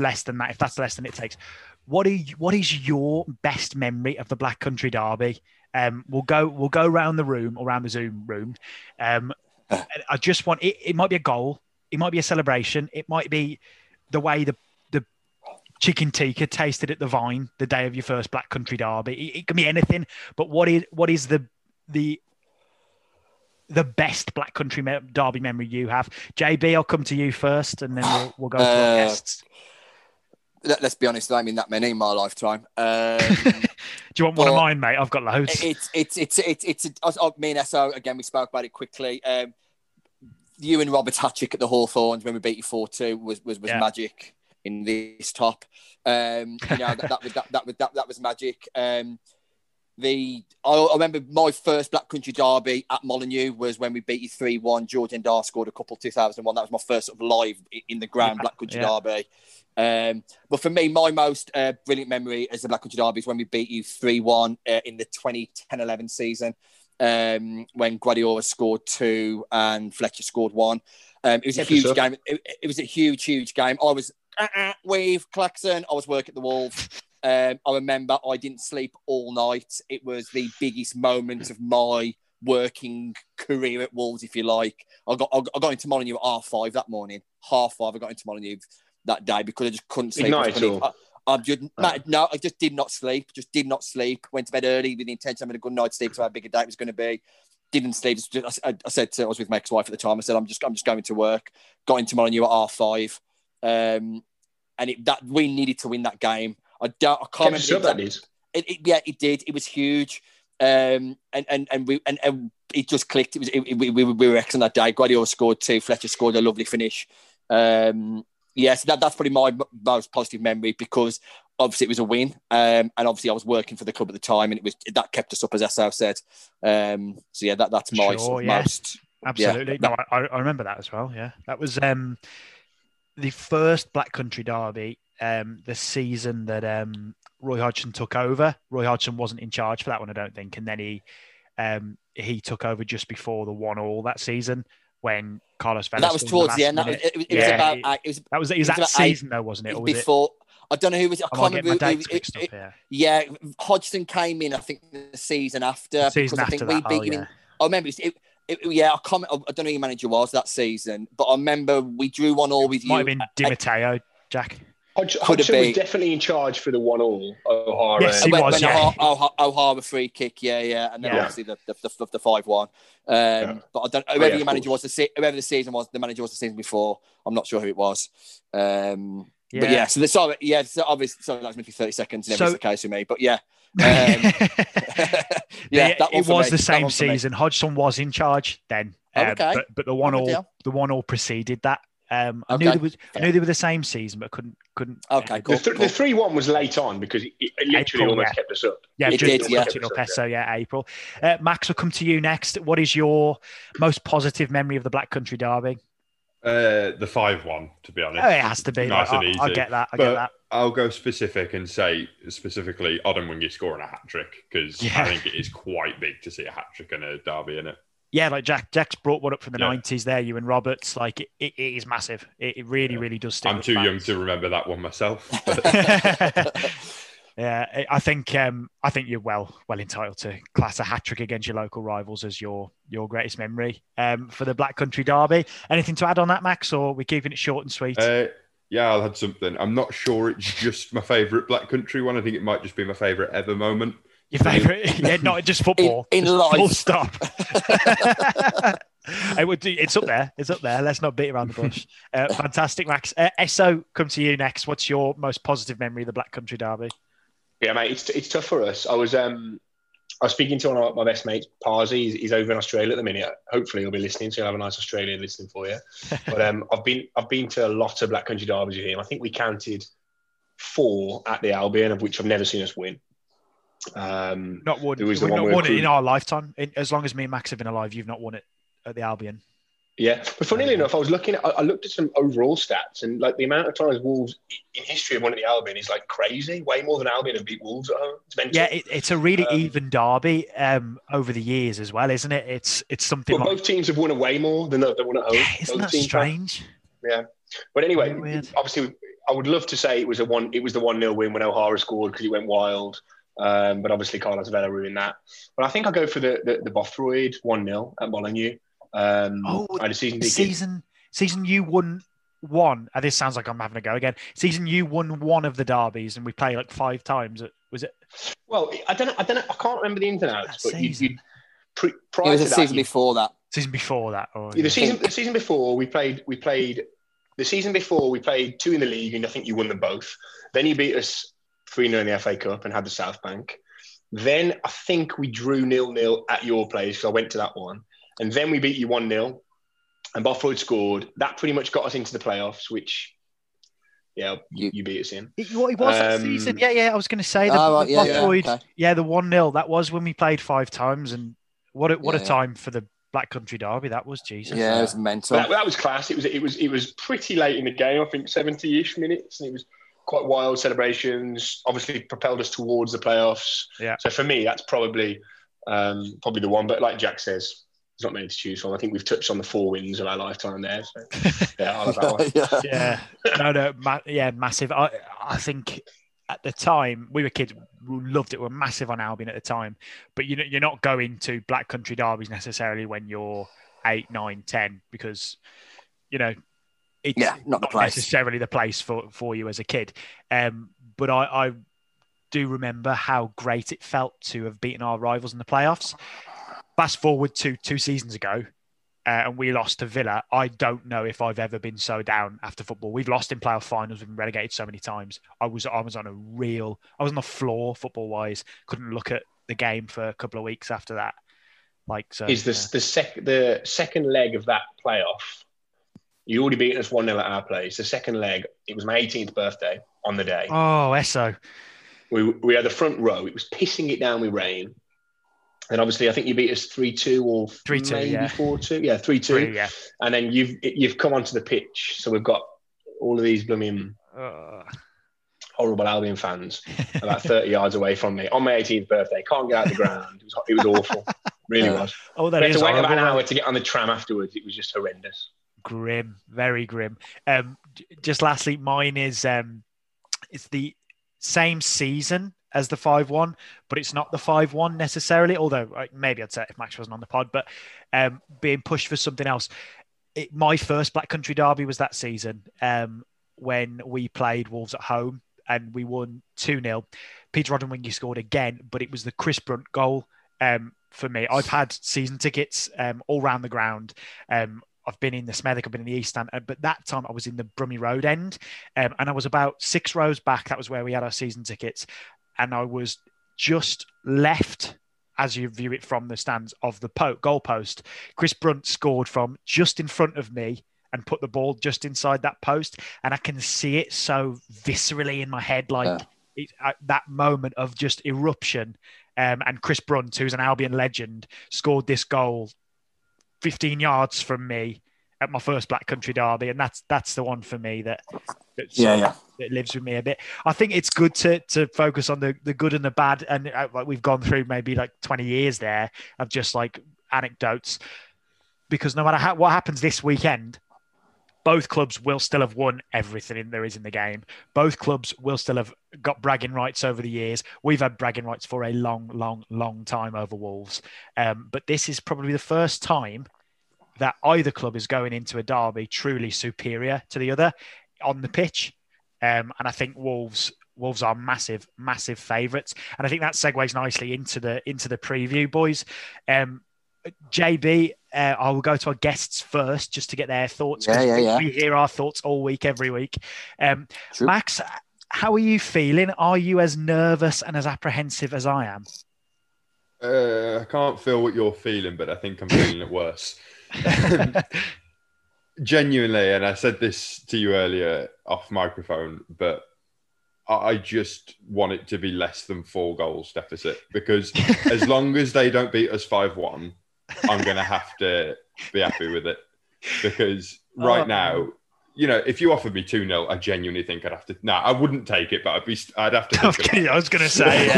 less than that, if that's less than it takes, what is your best memory of the Black Country Derby? We'll go around the room, around the Zoom room. I just want it. It might be a goal. It might be a celebration. It might be the way the chicken tikka tasted at the Vine the day of your first Black Country Derby. It can be anything, but what is the best Black Country Derby memory you have? JB, I'll come to you first, and then we'll go to our guests. Let's be honest, I mean that many in my lifetime. Do you want one of mine, mate? I've got loads. Me and Esso, again, we spoke about it quickly. You and Robert Hatchick at the Hawthorns when we beat you 4-2 was magic in this top. That was magic. I remember my first Black Country Derby at Molineux was when we beat you 3-1. George Endar scored a couple 2001. That was my first sort of live in the ground Black Country Derby. But for me, my most brilliant memory as the Black Country Derby is when we beat you 3-1 in the 2010-11 season. When Guardiola scored 2 and Fletcher scored 1, it was a huge game. It was a huge game. I was wave klaxon. I was working at the Wolves. I remember I didn't sleep all night. It was the biggest moment of my working career at Wolves, if you like. I got into Molineux at 5:30 that morning. 5:30 I got into Molineux that day because I just couldn't sleep. I just did not sleep. Went to bed early with the intention of having a good night's sleep, so how big a day it was going to be. Didn't sleep. I was with my ex-wife at the time. I said, I'm just going to work. Got into Molineux at 5:30, and we needed to win that game. I can't remember what that is. It did. It was huge, and it just clicked. We were excellent that day. Guardiola scored 2. Fletcher scored a lovely finish. Yes, that's probably my most positive memory because obviously it was a win, and obviously I was working for the club at the time, and it was that kept us up, as Esso said. That's my most. Absolutely. I remember that as well. Yeah, that was the first Black Country Derby. The season that Roy Hodgson took over. Roy Hodgson wasn't in charge for that one, I don't think, and then he took over just before the 1-1 that season. When Carlos Vela, that was towards the end. It was about that season, wasn't it? Or was before it? I don't know who was. Yeah, Hodgson came in. I think the season after. I remember. I don't know who your manager was that season, but I remember we drew 1-1 with you. Might have been Di Matteo, Jack. Hodgson was definitely in charge for the 1-1 O'Hara. Yes, he was. O'Hara free kick, and then obviously the 5-1. But I don't. Whoever your manager was, whoever the season was, the manager was the season before. I'm not sure who it was. But yeah, so obviously, that's maybe 30 seconds. Never is the case with me, but yeah. It was the same season. Hodgson was in charge then. Okay. But the 1-1 preceded that. I knew they were the same season, but couldn't. Okay, cool. The 3-1 was late on because it literally almost kept us up. Yeah, it did. Yeah, April. Max, we'll come to you next. What is your most positive memory of the Black Country Derby? The 5-1, to be honest. Oh, it has to be nice and easy. I get that. I'll go specific and say specifically Odemwingie scoring a hat trick because I think it is quite big to see a hat trick and a derby in it. Yeah, like Jack's brought one up from the 90s there, you and Roberts. Like, it is massive. It really, really does stick. I'm too young to remember that one myself. Yeah, I think you're well entitled to class a hat-trick against your local rivals as your greatest memory for the Black Country Derby. Anything to add on that, Max, or are we keeping it short and sweet? Yeah, I'll add something. I'm not sure it's just my favourite Black Country one. I think it might just be my favourite ever moment. Your favourite, not just football in life. Full stop. It would do. It's up there. It's up there. Let's not beat around the bush. Fantastic, Max. Esso, come to you next. What's your most positive memory of the Black Country Derby? Yeah, mate, it's tough for us. I was speaking to one of my best mates, Parsi. He's over in Australia at the minute. Hopefully he'll be listening, so he'll have a nice Australian listening for you. But I've been to a lot of Black Country derbies with him. I think we counted 4 at the Albion, of which I've never seen us win. Not won. We've not won it in our lifetime. As long as me and Max have been alive, you've not won it at the Albion. Yeah, but funnily enough, I looked at some overall stats, and like the amount of times Wolves in history have won at the Albion is like crazy. Way more than Albion have beat Wolves at home. It's a really even derby over the years as well, isn't it? It's something. Well, like, both teams have won away more than they've won at home. Yeah, isn't that strange? Yeah, but anyway, obviously, I would love to say it was the 1-0 win when O'Hara scored because he went wild. But obviously, Carlos Vela ruined that. But I think I'll go for the Bothroyd 1-0 at Molineux. Season you won one. This sounds like I'm having a go again. Season you won one of the derbies, and we played like 5 times. Was it? Well, I don't know. I can't remember the ins and outs. But it was the season before that. Season before that. Oh, yeah. The season before we played 2 in the league, and I think you won them both. Then you beat us 3-0 in the FA Cup and had the South Bank. Then I think we drew 0-0 at your place because I went to that one. And then we beat you 1-0 and Bothroyd scored. That pretty much got us into the playoffs, which, yeah, you beat us in. It was that season. Yeah, I was going to say that. Bothroyd, the 1-0. That was when we played 5 times. And what a time for the Black Country Derby that was. Jesus. Yeah, it was mental. That was class. It was pretty late in the game, I think 70-ish minutes. And it was quite wild celebrations, obviously propelled us towards the playoffs. Yeah. So for me, that's probably the one. But like Jack says, not many to choose from. I think we've touched on the 4 wins of our lifetime there. So, yeah, I love that one. Massive. I think at the time we were kids, we loved it. We were massive on Albion at the time, but you're not going to Black Country derbies necessarily when you're 8, 9, 10 because it's not necessarily the place for you as a kid. But I do remember how great it felt to have beaten our rivals in the playoffs. Fast forward to 2 seasons ago, and we lost to Villa. I don't know if I've ever been so down after football. We've lost in playoff finals. We've been relegated so many times. I was on the floor football-wise. Couldn't look at the game for a couple of weeks after that. The second leg of that playoff? You already beaten us 1-0 at our place. The second leg. It was my 18th birthday on the day. Oh, Esso. We had the front row. It was pissing it down with rain. And obviously, I think you beat us 3-2 or 3-2, maybe 4-2. Yeah, 3-2. Yeah. And then you've come onto the pitch. So we've got all of these blooming horrible Albion fans about 30 yards away from me on my 18th birthday. Can't get out of the ground. It was awful. Really was. Oh, that we had to wait about an hour to get on the tram afterwards. It was just horrendous. Grim. Very grim. Just lastly, mine is it's the same season as the 5-1, but it's not the 5-1 necessarily, although maybe I'd say if Max wasn't on the pod, but being pushed for something else. My first Black Country derby was that season when we played Wolves at home and we won 2-0. Peter Roddenwinky scored again, but it was the Chris Brunt goal for me. I've had season tickets all round the ground. I've been in the Smethwick, I've been in the East Stand, but that time I was in the Brummie Road end and I was about 6 rows back. That was where we had our season tickets. And I was just left, as you view it from the stands, of the goalpost. Chris Brunt scored from just in front of me and put the ball just inside that post. And I can see it so viscerally in my head, that moment of just eruption. And Chris Brunt, who's an Albion legend, scored this goal 15 yards from me at my first Black Country derby, and that's the one for me that lives with me a bit. I think it's good to focus on the good and the bad, and we've gone through maybe 20 years there of just anecdotes, because no matter what happens this weekend, both clubs will still have won everything there is in the game. Both clubs will still have got bragging rights over the years. We've had bragging rights for a long, long, long time over Wolves, but this is probably the first time that either club is going into a derby truly superior to the other on the pitch. And I think Wolves are massive, massive favourites. And I think that segues nicely into the preview, boys. JB, I will go to our guests first just to get their thoughts. Yeah. We hear our thoughts all week, every week. Max, how are you feeling? Are you as nervous and as apprehensive as I am? I can't feel what you're feeling, but I think I'm feeling it worse. Genuinely, and I said this to you earlier off microphone, but I just want it to be less than 4 goals deficit, because as long as they don't beat us 5-1, I'm going to have to be happy with it. Because right now, you know, if you offered me 2-0, I genuinely think I'd have to... No, I wouldn't take it, but I'd have to... I was going to say,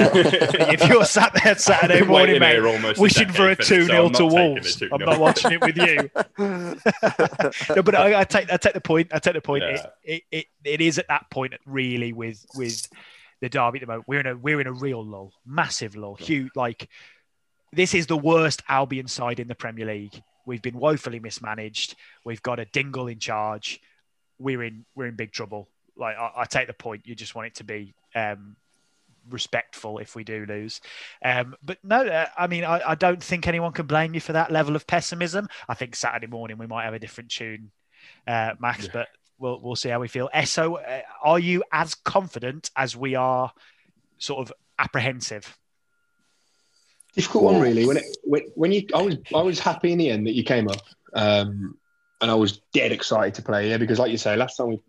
if you're sat there Saturday morning, mate, wishing for a 2-0 to Wolves, I'm not watching it with you. No, but I take the point. Yeah. It is at that point, really, with the derby at the moment. We're in a real lull, massive lull. Huge, like, this is the worst Albion side in the Premier League. We've been woefully mismanaged. We've got a Dingle in charge. We're in big trouble. Like, I take the point. You just want it to be respectful if we do lose. But no, I mean, I don't think anyone can blame you for that level of pessimism. I think Saturday morning we might have a different tune, Max, but we'll see how we feel. Esso, are you as confident as we are sort of apprehensive? Difficult one, really. I was happy in the end that you came up. And I was dead excited to play here because, like you say, last time we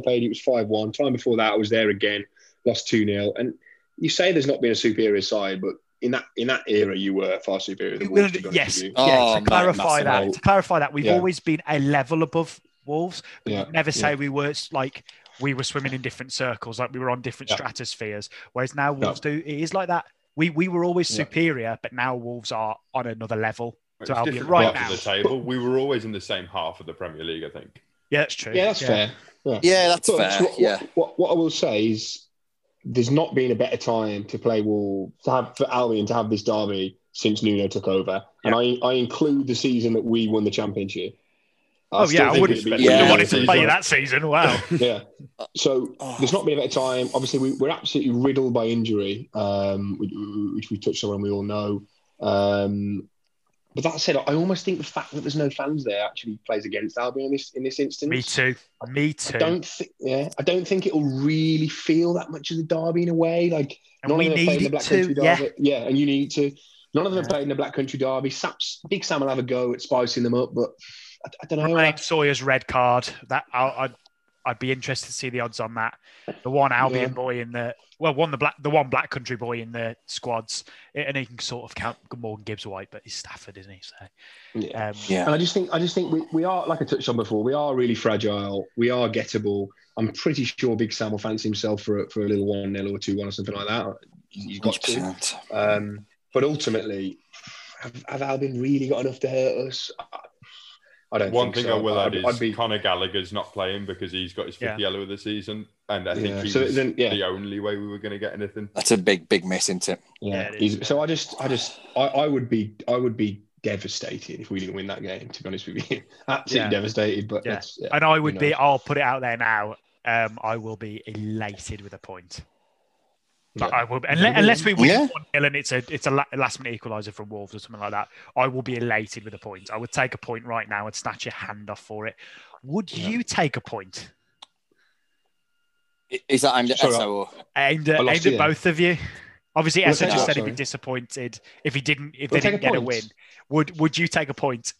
played, it was 5-1. Time before that, I was there again, lost 2-0. And you say there's not been a superior side, but in that era, you were far superior than Wolves. To clarify that, we've always been a level above Wolves. But never say we were like we were swimming in different circles, like we were on different stratospheres. Whereas now Wolves do. It is like that. We were always superior, but now Wolves are on another level. It's different parts of the table. We were always in the same half of the Premier League, I think. Yeah, that's true. Yeah, that's fair. Yeah, that's fair. What I will say is, there's not been a better time to play Wolves for Albion to have this derby since Nuno took over, and I include the season that we won the championship. I wouldn't have wanted to play that season. Wow. So there's not been a better time. Obviously, we're absolutely riddled by injury, which we touched on and we all know. But that said, I almost think the fact that there's no fans there actually plays against Albion in this instance. Me too. I don't think it'll really feel that much of the derby in a way. Like, and none of them have played in the Black Country Derby. Yeah, and you need to. None of them have played in the Black Country Derby. Big Sam will have a go at spicing them up, but. I don't know. Ryan Sawyer's red card. That I'd be interested to see the odds on that. The one Albion boy in the one Black Country boy in the squads, and he can sort of count more than Gibbs-White, but he's Stafford, isn't he? So And I just think we are, like I touched on before, we are really fragile. We are gettable. I'm pretty sure Big Sam will fancy himself for a little 1-0 or 2-1 or something like that. He's got to. But ultimately, have Albion really got enough to hurt us? I don't think so. I will add is Conor Gallagher's not playing because he's got his 5th yellow of the season, and I think he was the only way we were going to get anything. That's a big miss, isn't it? Yeah. So I would be devastated if we didn't win that game. To be honest with you, absolutely devastated. But and I would be. I'll put it out there now. I will be elated with a point. But I will, unless we win 1-0 and it's a last-minute equaliser from Wolves or something like that, I will be elated with a point. I would take a point right now and snatch your hand off for it. Would you take a point? Is that aimed at Esso? Aimed at both of you. Obviously, Esso just said he'd be disappointed if they didn't get a win. Would you take a point?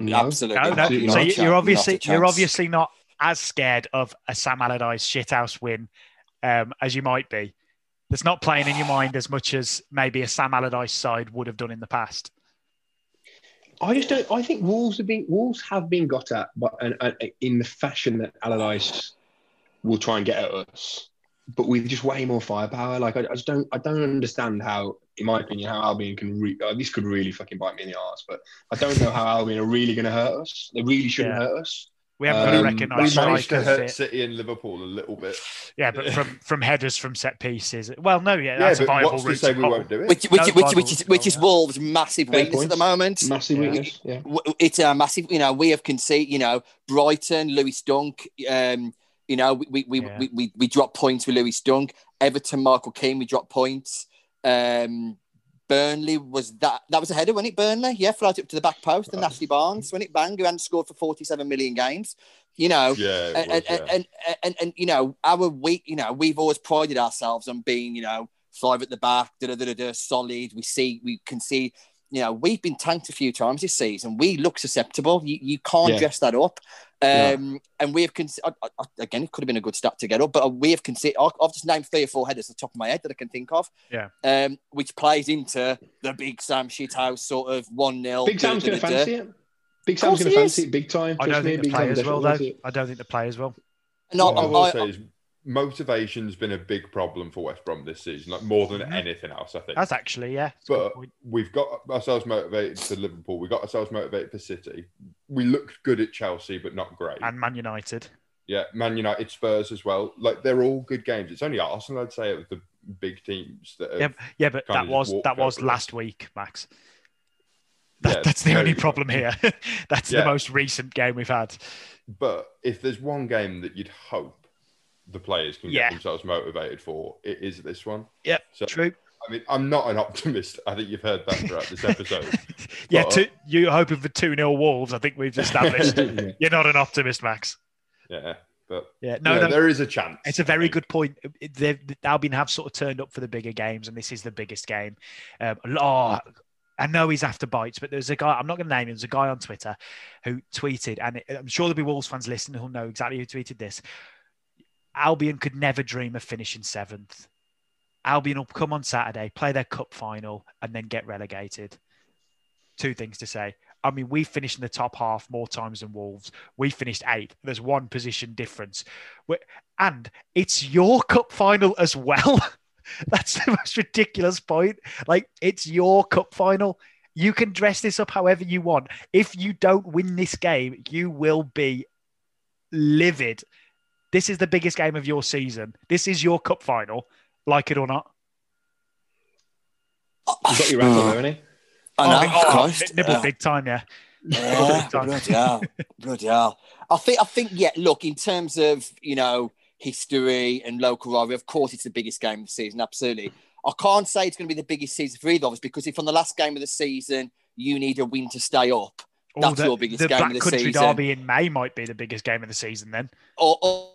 No, absolutely. No. So you're obviously not as scared of a Sam Allardyce shithouse win as you might be. That's not playing in your mind as much as maybe a Sam Allardyce side would have done in the past. I think Wolves have been got at in the fashion that Allardyce will try and get at us, but with just way more firepower. Like, I just don't understand how, in my opinion, how Albion can this could really fucking bite me in the arse. But I don't know how Albion are really going to hurt us. They really shouldn't hurt us. We haven't got to recognise. We managed to hurt City and Liverpool a little bit. Yeah, but from headers, from set pieces. Well, no, that's a viable route. To say we won't do it? Which is Wolves' massive weakness at the moment. Massive weakness. Yeah. It's a massive. You know, we have conceded. You know, Brighton, Lewis Dunk. You know, we dropped points with Lewis Dunk. Everton, Michael Keane, we dropped points. Burnley was that was a header, wasn't it, Burnley? Yeah, floated up to the back post, and Nasty Barnes, when it banged, who hadn't scored for 47 million games, you know. Yeah, and you know, we've always prided ourselves on being, you know, five at the back, solid. We can see, you know, we've been tanked a few times this season. We look susceptible. You can't dress that up. And we have, again, it could have been a good start to get up, but we have considered, I've just named 3 or 4 headers at the top of my head that I can think of. Yeah. Which plays into the Big Sam shithouse sort of 1-0. Big Sam's going to fancy it. Big Sam's going to fancy it big time. I don't think the players will, though. I don't think the players will. What I will say is, motivation's been a big problem for West Brom this season, like more than anything else, I think. That's actually, yeah. But we've got ourselves motivated for Liverpool. We got ourselves motivated for City. We looked good at Chelsea, but not great. And Man United. Yeah, Man United, Spurs as well. Like, they're all good games. It's only Arsenal, I'd say, of the big teams that. Yeah, but that was last week, Max. That's the only problem here. That's the most recent game we've had. But if there's one game that you'd hope the players can get themselves motivated for, it is this one. Yep, so, true. I mean, I'm not an optimist. I think you've heard that throughout this episode. You're hoping for 2-0 Wolves, I think we've established. You're not an optimist, Max. Yeah, but there is a chance. It's a very good point. Albion have sort of turned up for the bigger games, and this is the biggest game. I know he's after bites, but there's a guy, I'm not going to name him, there's a guy on Twitter who tweeted, and I'm sure there'll be Wolves fans listening who'll know exactly who tweeted this. Albion could never dream of finishing 7th. Albion will come on Saturday, play their cup final, and then get relegated. 2 things to say. I mean, we finished in the top half more times than Wolves. We finished 8th. There's 1 position difference. And it's your cup final as well. That's the most ridiculous point. Like, it's your cup final. You can dress this up however you want. If you don't win this game, you will be livid. This is the biggest game of your season. This is your cup final, like it or not. You've got your round on, haven't you? I know. Nibble big time, yeah. Yeah, bloody hell. I think, yeah, look, in terms of, you know, history and local rivalry, of course it's the biggest game of the season, absolutely. I can't say it's going to be the biggest season for either of us, because if on the last game of the season you need a win to stay up, that's your biggest game of the season. The Black Country Derby in May might be the biggest game of the season then. Or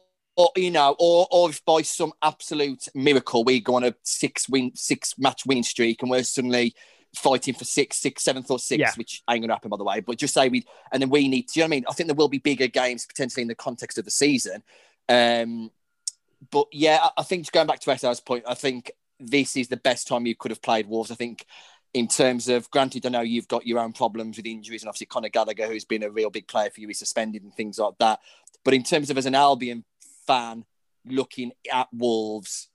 you know, or if by some absolute miracle we go on a 6-match winning streak and we're suddenly fighting for 7th or 6th, which ain't going to happen, by the way. But just say we need to. You know what I mean? I think there will be bigger games potentially in the context of the season. But yeah, I think going back to Esau's point, I think this is the best time you could have played Wolves. I think in terms of, granted, I know you've got your own problems with injuries, and obviously Conor Gallagher, who's been a real big player for you, is suspended and things like that. But in terms of as an Albion fan looking at Wolves,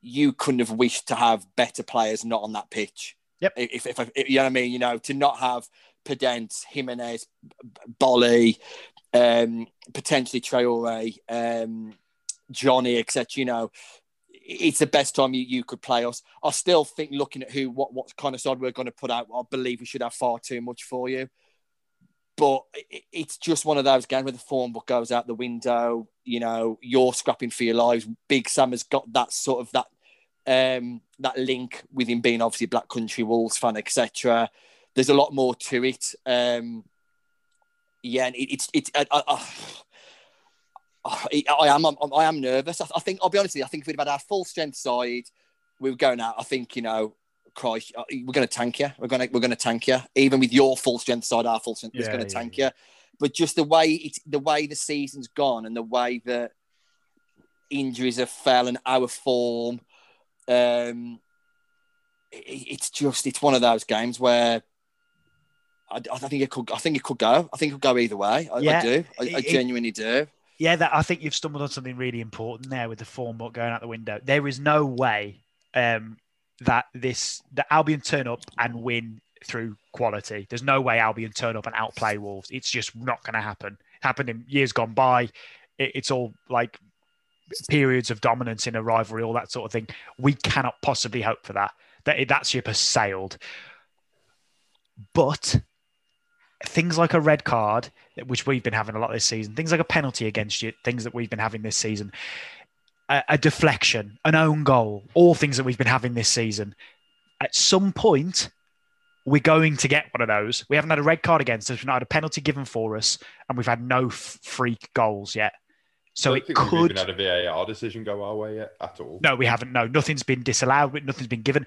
you couldn't have wished to have better players not on that pitch. Yep. If you know what I mean, you know, to not have Podence, Jimenez, Boly, potentially Traoré, Jonny, etc. You know, it's the best time you could play us. I still think, looking at what kind of side we're going to put out, I believe we should have far too much for you. But it's just one of those games where the form book goes out the window. You know, you're scrapping for your lives. Big Sam has got that sort of that link with him being obviously Black Country Wolves fan, etc. There's a lot more to it. And it's. I am nervous. I think, I'll be honest with you, I think if we'd had our full strength side, we were going out, I think, you know, Christ, we're going to tank you. We're going to tank you. Even with your full strength side, our full strength is going to tank you. But just the way the season's gone and the way that injuries have fell and our form, it's one of those games where I think it could go. I think it'll go either way. I do. I genuinely do. Yeah, I think you've stumbled on something really important there with the form book going out the window. There is no way that Albion turn up and win through quality. There's no way Albion turn up and outplay Wolves. It's just not going to happen. It happened in years gone by. It's all like periods of dominance in a rivalry, all that sort of thing. We cannot possibly hope for that. That ship has sailed. But things like a red card, which we've been having a lot this season, things like a penalty against you, things that we've been having this season, a deflection, an own goal, all things that we've been having this season, at some point, we're going to get one of those. We haven't had a red card against us. We've not had a penalty given for us, and we've had no free goals yet. So it could. We've even had a VAR decision go our way yet at all. No, we haven't. No, nothing's been disallowed. Nothing's been given,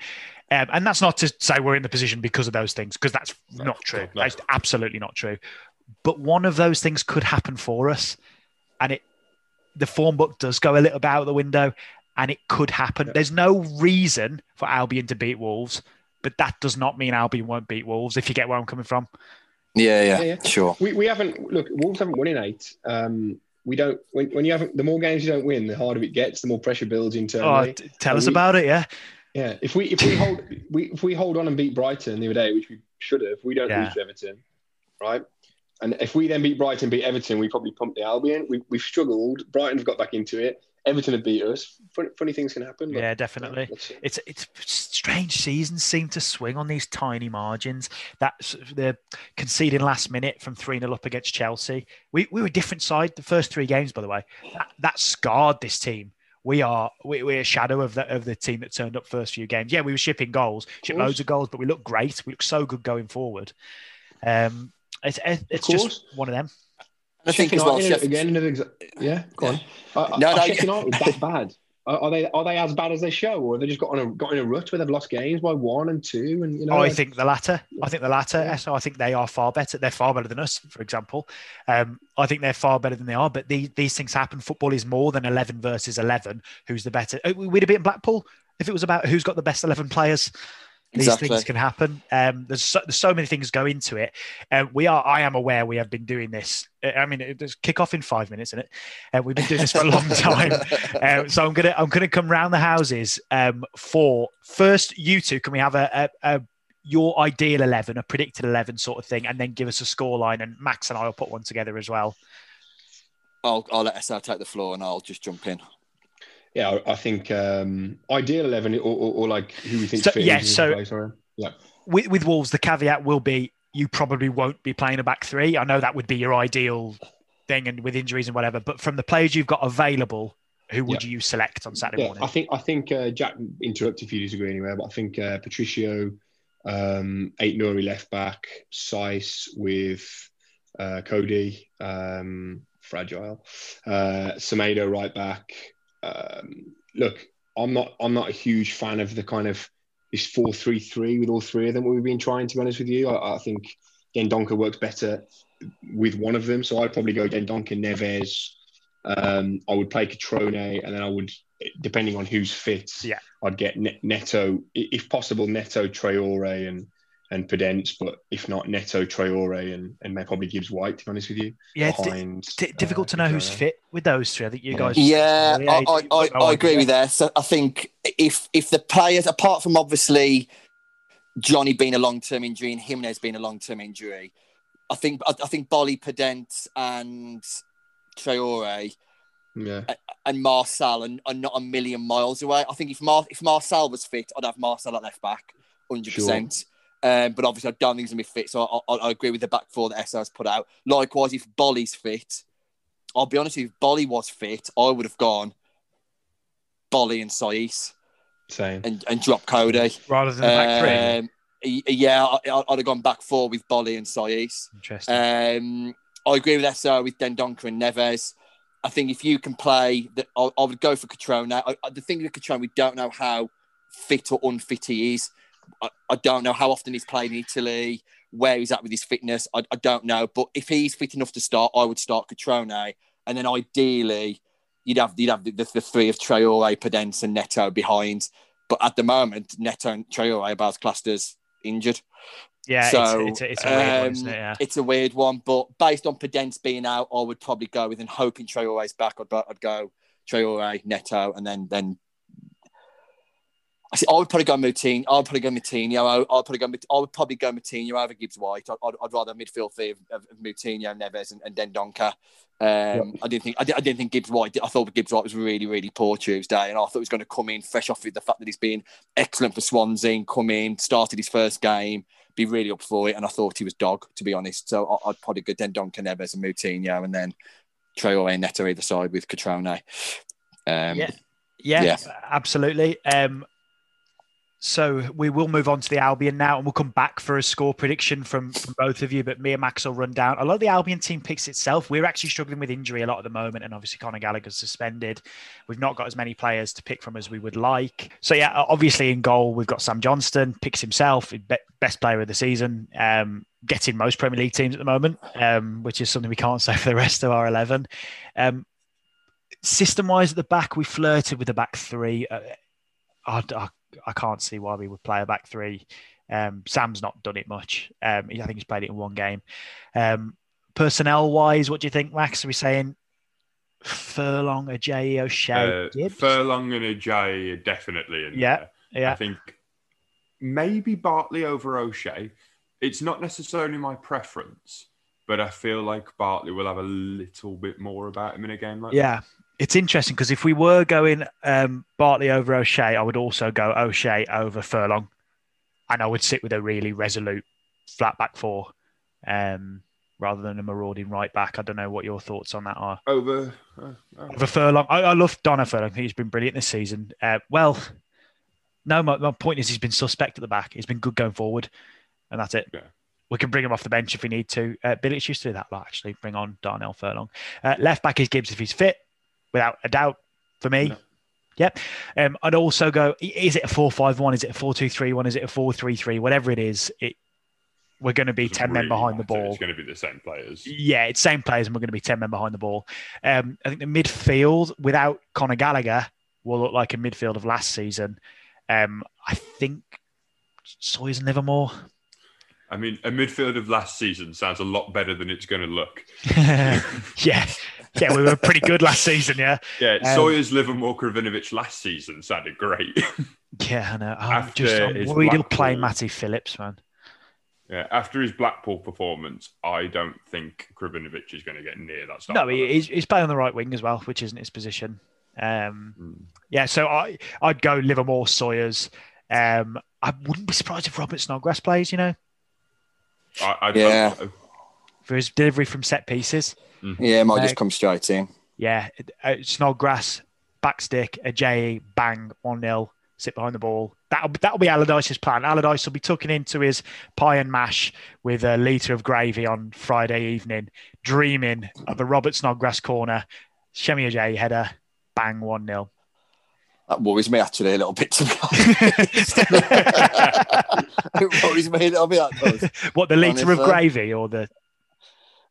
and that's not to say we're in the position because of those things, because that's not true. No. That's absolutely not true. But one of those things could happen for us, and the form book does go a little bit out of the window, and it could happen. Yeah. There's no reason for Albion to beat Wolves, but that does not mean Albion won't beat Wolves. If you get where I'm coming from. Yeah. Sure. We haven't Wolves haven't won in 8. We don't. When you haven't, the more games you don't win, the harder it gets. The more pressure builds internally. Oh, tell us about it, yeah. Yeah, if we hold on and beat Brighton the other day, which we should have, we don't lose to Everton, right? And if we then beat Everton, we probably pumped the Albion. We've struggled. Brighton have got back into it. Everton have beat us. Funny things can happen. But, yeah, definitely. It's strange. Seasons seem to swing on these tiny margins. That's the conceding last minute from 3-0 up against Chelsea. We were a different side the first 3 games, by the way. That scarred this team. We're a shadow of the team that turned up first few games. Yeah, we were shipping loads of goals, but we looked great. We looked so good going forward. It's just one of them. I think as well, that's bad. Are they as bad as they show, or have they just got in a rut where they've lost games by 1 and 2? And I think the latter. I think the latter. Yeah. So I think they are far better. They're far better than us, for example. I think they're far better than they are. But these things happen. Football is more than 11 versus 11. Who's the better? We'd have beaten Blackpool if it was about who's got the best 11 players. Exactly. These things can happen. There's so many things go into it. I am aware we have been doing this. I mean, it's kick-off in 5 minutes, isn't it? We've been doing this for a long time. So I'm gonna come round the houses. For first, you two, can we have your ideal 11, a predicted 11 sort of thing, and then give us a scoreline? And Max and I will put one together as well. I'll let SR take the floor, and I'll just jump in. Yeah, I think ideal 11 or like who we think. With Wolves, the caveat will be you probably won't be playing a back 3. I know that would be your ideal thing, and with injuries and whatever. But from the players you've got available, who would you select on Saturday morning? I think Jack, interrupt if you disagree anywhere, but I think Patricio, Eight Nuri left back, Saïss with Cody, fragile, Semedo right back. I'm not a huge fan of the kind of this 4-3-3 with all 3 of them. We've been trying, to be honest with you. I think Dendoncker works better with one of them, so I'd probably go Dendoncker, Neves. I would play Catriona, and then I would, depending on who's fit, I'd get Neto, if possible, Neto, Traoré, and Podence, but if not, Neto, Traoré, and probably Gibbs-White, to be honest with you. Yeah, it's difficult to know who's fit with those 3. I think you guys... Yeah, I agree with that. So I think if the players, apart from obviously Jonny being a long-term injury and Jimenez being a long-term injury, I think Boly, Podence and Traoré and Marcel are not a million miles away. I think if Marcel was fit, I'd have Marcel at left back, 100%. Sure. But obviously, I don't think he's going to be fit, so I agree with the back 4 that SR's put out. Likewise, if Boly's fit, I'll be honest with you, if Boly was fit, I would have gone Boly and Saïss. Same. And drop Cody. Rather than back 3? Yeah, I'd have gone back 4 with Boly and Saïss. Interesting. I agree with SR with Dendoncker and Neves. I think if you can play, I would go for Catriona. The thing with Catriona, we don't know how fit or unfit he is. I don't know how often he's played in Italy, where he's at with his fitness. I don't know. But if he's fit enough to start, I would start Catriona. And then ideally, you'd have the 3 of Traoré, Podence and Neto behind. But at the moment, Neto and Traoré are both classed as injured. Yeah, so, it's a weird one, isn't it? Yeah. It's a weird one. But based on Podence being out, I would probably go with, and hoping Traoré's back, I'd go Traoré, Neto, and then I would probably go Moutinho. I would probably go Moutinho. I would probably go Moutinho over Gibbs-White. I'd rather midfield three of Moutinho, Neves, and Dendoncker. I didn't think Gibbs-White. I thought Gibbs-White was really, really poor Tuesday, and I thought he was going to come in fresh off with the fact that he's been excellent for Swansea. Come in, started his first game, be really up for it, and I thought he was dog, to be honest. So I'd probably go Dendoncker, Neves, and Moutinho, and then Traoré and Neto either side with Catriona. Absolutely. So we will move on to the Albion now, and we'll come back for a score prediction from both of you, but me and Max will run down. A lot of the Albion team picks itself. We're actually struggling with injury a lot at the moment, and obviously Conor Gallagher's suspended. We've not got as many players to pick from as we would like. So yeah, obviously in goal, we've got Sam Johnston, picks himself, best player of the season, getting most Premier League teams at the moment, which is something we can't say for the rest of our 11. System-wise at the back, we flirted with the back three. I can't see why we would play a back three. Sam's not done it much. I think he's played it in one game. Personnel-wise, what do you think, Max? Are we saying Furlong, Ajay, O'Shea, Gibbs? Furlong and Ajay are definitely in there. Yeah. I think maybe Bartley over O'Shea. It's not necessarily my preference, but I feel like Bartley will have a little bit more about him in a game like that. Yeah. It's interesting because if we were going Bartley over O'Shea, I would also go O'Shea over Furlong, and I would sit with a really resolute flat back four rather than a marauding right back. I don't know what your thoughts on that are. Over Furlong. I love Donna Furlong. I think he's been brilliant this season. My point is he's been suspect at the back. He's been good going forward, and that's it. Yeah. We can bring him off the bench if we need to. Billich used to do that a lot, actually. Bring on Darnell Furlong. Left back is Gibbs if he's fit. Without a doubt, for me. No. Yep. I'd also go, is it a 4-5-1? Is it a 4-2-3-1? Is it a 4-3-3? Whatever it is, we're going to be 10 men behind the ball. It's going to be the same players. Yeah, it's same players, and we're going to be 10 men behind the ball. I think the midfield, without Conor Gallagher, will look like a midfield of last season. I think Saïss and Livermore. I mean, a midfield of last season sounds a lot better than it's going to look. Yeah. Yeah, we were pretty good last season, yeah. Yeah, Sawyer's Livermore Kravinovic last season sounded great. Yeah, I know. I'm worried he'll play Matty Phillips, man. Yeah, after his Blackpool performance, I don't think Kravinovic is going to get near that stuff. No, he's playing on the right wing as well, which isn't his position. Yeah, so I'd go Livermore, Sawyer's. I wouldn't be surprised if Robert Snodgrass plays, you know. I'd hope so. For his delivery from set pieces. Mm-hmm. Yeah, it might just come straight in. Yeah, Snodgrass, backstick, Ajay, bang, 1-0, sit behind the ball. That'll be Allardyce's plan. Allardyce will be tucking into his pie and mash with a litre of gravy on Friday evening, dreaming of a Robert Snodgrass corner, Shemi Ajay header, bang, 1-0. That worries me actually a little bit, to be honest. It worries me a little bit. What, the litre of gravy or the...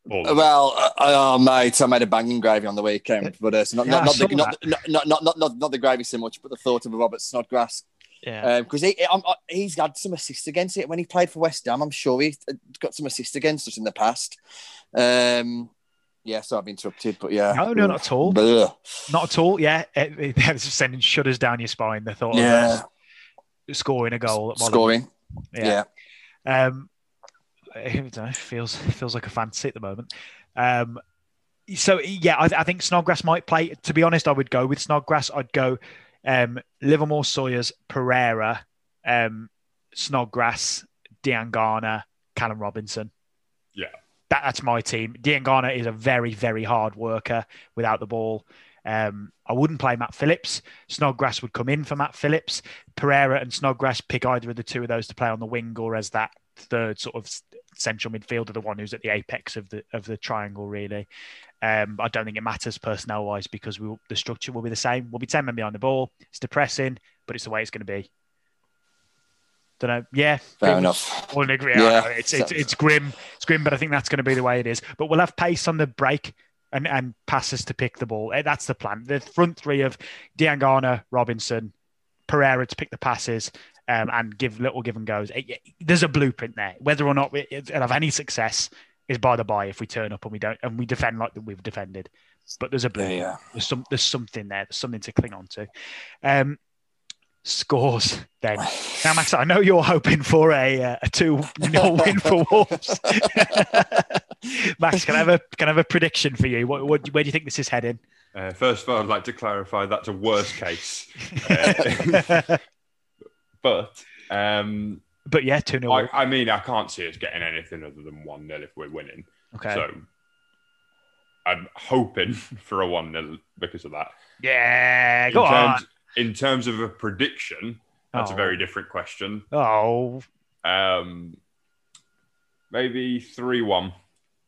Well, mate, I made a banging gravy on the weekend, but not the gravy so much, but the thought of Robert Snodgrass. Yeah, because he's had some assists against it when he played for West Ham. I'm sure he got some assists against us in the past. Yeah, so I've interrupted, but yeah. No, not at all. Blech. Not at all. Yeah, it's sending shudders down your spine. The thought of scoring a goal. At Molineux. Yeah. I don't know, feels like a fantasy at the moment. I think Snodgrass might play. To be honest, I would go with Snodgrass. I'd go Livermore, Sawyers, Pereira, Snodgrass, Diangana, Callum Robinson. Yeah, that's my team. Diangana is a very, very hard worker without the ball. I wouldn't play Matt Phillips. Snodgrass would come in for Matt Phillips. Pereira and Snodgrass, pick either of the two of those to play on the wing or as that third sort of central midfielder, the one who's at the apex of the triangle, really. I don't think it matters personnel-wise because the structure will be the same. We'll be 10 men behind the ball. It's depressing, but it's the way it's going to be. Don't know. Yeah. Fair enough. All agree. Yeah. It's grim. It's grim, but I think that's going to be the way it is. But we'll have pace on the break and passes to pick the ball. That's the plan. The front three of Diangana, Robinson, Pereira to pick the passes, and give little give and goes. There's a blueprint there. Whether or not it'll have any success is by the by if we turn up and we defend like we've defended. But there's a blueprint. Yeah. There's something there. There's something to cling on to. Scores then. Now, Max, I know you're hoping for a 2-0 win for Wolves. Max, can I have a prediction for you? Where do you think this is heading? First of all, I'd like to clarify that's a worst case. But yeah, 2-0. I mean, I can't see us getting anything other than 1-0 if we're winning. Okay. So I'm hoping for a 1-0 because of that. Yeah, go on. In terms of a prediction, That's a very different question. Maybe 3-1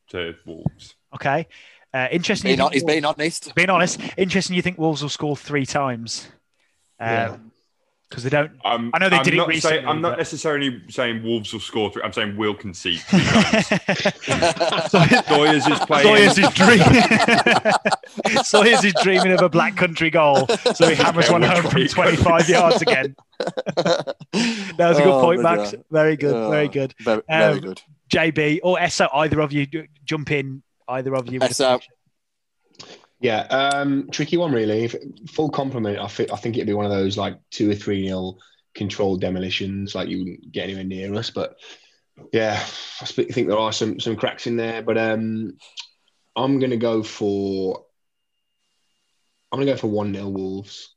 to Wolves. Okay. Interesting. He's being honest. Interesting. You think Wolves will score three times? Yeah. Because they don't. I know they did it recently. I'm not necessarily saying Wolves will score three. I'm saying we'll concede three times. Sawyers is dreaming of a Black Country goal, so he hammers one home from 25 yards again. That was a good point, Max. Yeah. Very good. Very good. Very good. JB or Esso, either of you jump in. Either of you. Esso. Yeah, tricky one really. Full compliment. I think it'd be one of those like 2 or 3-0 controlled demolitions. Like you wouldn't get anywhere near us, but yeah, I think there are some cracks in there. But I'm gonna go for 1-0 Wolves.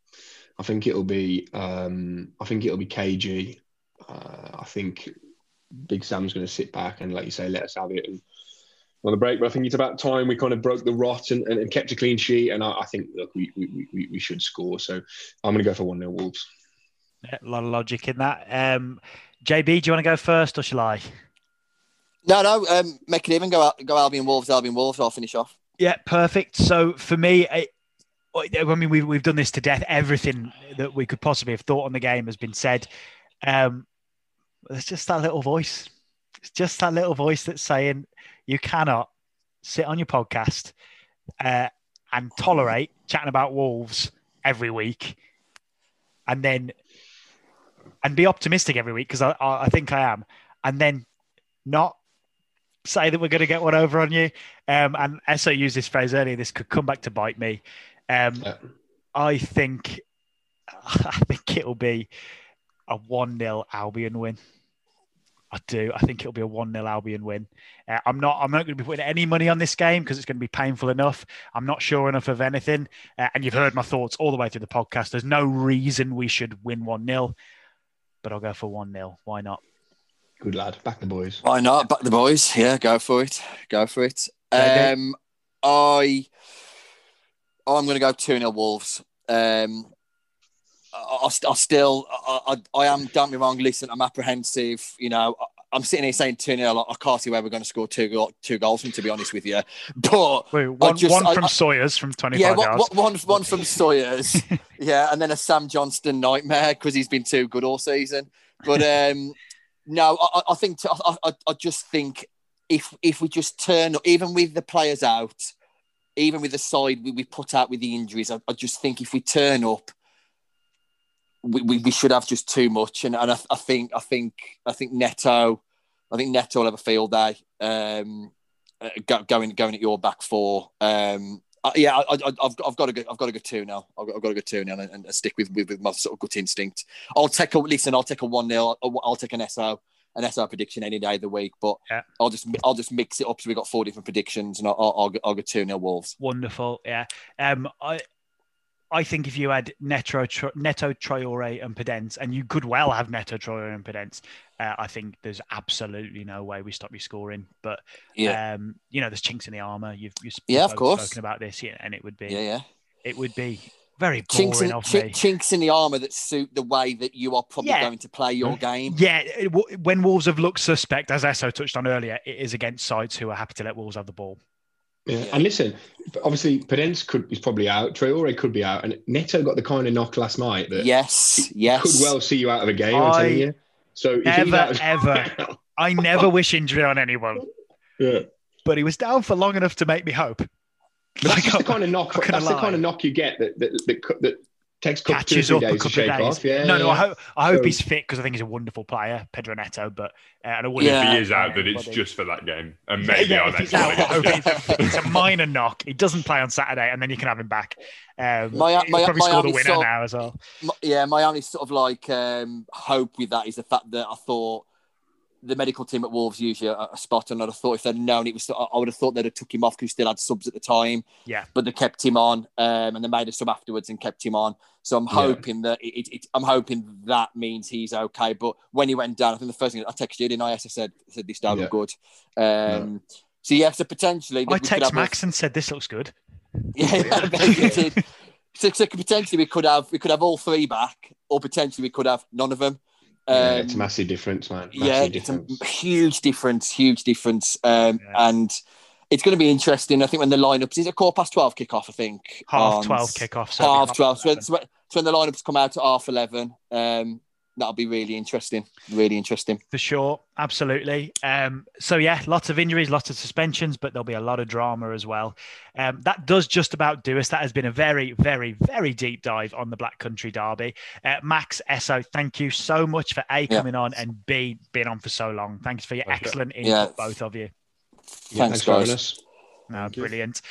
I think it'll be cagey. I think Big Sam's gonna sit back and, like you say, let us have it. On the break, but I think it's about time we kind of broke the rot and kept a clean sheet. And I think, look, we should score. So I'm going to go for 1-0 Wolves. Yeah, a lot of logic in that. JB, do you want to go first or shall I? No. Make it even. Go Albion Wolves. I'll finish off. Yeah, perfect. So for me, we've done this to death. Everything that we could possibly have thought on the game has been said. There's just that little voice. It's just that little voice that's saying, you cannot sit on your podcast and tolerate chatting about Wolves every week and be optimistic every week, because I think I am, and then not say that we're going to get one over on you. And Esso used this phrase earlier, this could come back to bite me. I think it'll be a 1-0 Albion win. I do. I think it'll be a 1-0 Albion win. I'm not going to be putting any money on this game because it's going to be painful enough. I'm not sure enough of anything. And you've heard my thoughts all the way through the podcast. There's no reason we should win 1-0, but I'll go for 1-0. Why not? Good lad. Back the boys. Why not? Back the boys. Yeah, go for it. I'm going to go 2-0 Wolves. I am, don't be wrong, listen, I'm apprehensive, you know, I'm sitting here saying 2-0, I can't see where we're going to score two goals from, to be honest with you. But one from Sawyers from 25 yards. One from Sawyers. Yeah, and then a Sam Johnston nightmare because he's been too good all season. But I just think if we just turn, even with the players out, even with the side we put out with the injuries, I just think if we turn up, we should have just too much, and I think Neto will have a field day going at your back four. I've got to go 2-0. I've got to go 2-0 and stick with my sort of gut instinct. I'll take a 1-0. I'll take an SO prediction any day of the week. But yeah. I'll just mix it up so we got 4 different predictions, and I'll go 2-0 Wolves. Wonderful, yeah. I think if you had Neto, Traoré and Podence, and you could well have Neto, Traoré and Podence, I think there's absolutely no way we stop you scoring. But, yeah. You know, there's chinks in the armour. You've spoken about this, yeah, and it would be... Yeah. It would be... Very boring chinks in the armour that suit the way that you are probably going to play your game. Yeah, when Wolves have looked suspect, as Esso touched on earlier, it is against sides who are happy to let Wolves have the ball. Yeah. And listen, obviously Podence is probably out, Traoré could be out, and Neto got the kind of knock last night that yes. could well see you out of a game, I'm telling you. So I never wish injury on anyone. Yeah. But he was down for long enough to make me hope. That's the kind of knock you get that takes catches up a couple of days. Yeah, no. I hope he's fit because I think he's a wonderful player, Pedro Neto. But and I wouldn't if he is out, that it's just for that game, and maybe on that game. It's a minor knock. He doesn't play on Saturday, and then you can have him back. He'll probably score the winner now as well. My only sort of like hope with that is the fact that I thought the medical team at Wolves usually are spot on. And I thought if they'd known it was, I would have thought they'd have took him off because he still had subs at the time. Yeah, but they kept him on, and they made a sub afterwards and kept him on. So I'm hoping that I'm hoping that means he's okay. But when he went down, I think the first thing I texted you, didn't I? Yes, I said this down looked good. So yeah, so potentially I texted Max and said this looks good. Yeah, I bet you did. So potentially we could have all 3 back, or potentially we could have none of them. It's a massive difference, man. It's a huge difference. And it's going to be interesting. I think when the lineups, is it 12:15 kickoff? I think half 12 kickoff. So half 12. So when the lineups come out at 11:30, that'll be really interesting. Really interesting for sure. Absolutely. So yeah, lots of injuries, lots of suspensions, but there'll be a lot of drama as well. That does just about do us. That has been a very, very, very deep dive on the Black Country Derby. Max Esso, thank you so much for A, coming on, and B, being on for so long. Thanks for your excellent input, both of you. Thanks guys. No, brilliant.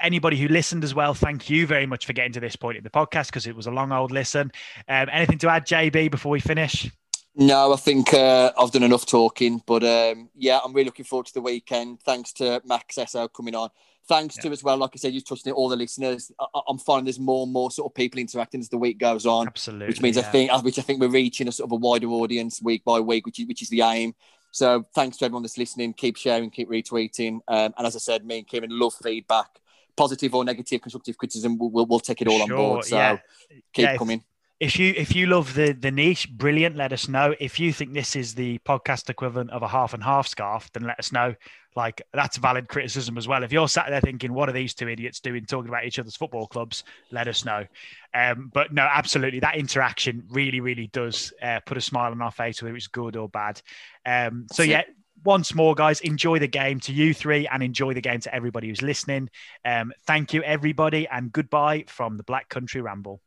Anybody who listened as well, thank you very much for getting to this point in the podcast, because it was a long old listen. Anything to add, JB, before we finish? No, I think I've done enough talking, but I'm really looking forward to the weekend. Thanks to Max Esso coming on. Thanks to as well, like I said, you touched on it, all the listeners. I'm finding there's more and more sort of people interacting as the week goes on. Absolutely, which means I think we're reaching a sort of a wider audience week by week, which is the aim. So thanks to everyone that's listening. Keep sharing, keep retweeting. And as I said, me and Kieran love feedback. Positive or negative, constructive criticism, we'll take it all on board. So keep coming. If you love the niche, brilliant, let us know. If you think this is the podcast equivalent of a half and half scarf, then let us know. Like, that's valid criticism as well. If you're sat there thinking, what are these two idiots doing talking about each other's football clubs? Let us know. But no, absolutely. That interaction really, really does put a smile on our face, whether it's good or bad. Once more, guys, enjoy the game to you three, and enjoy the game to everybody who's listening. Thank you, everybody, and goodbye from the Black Country Ramble.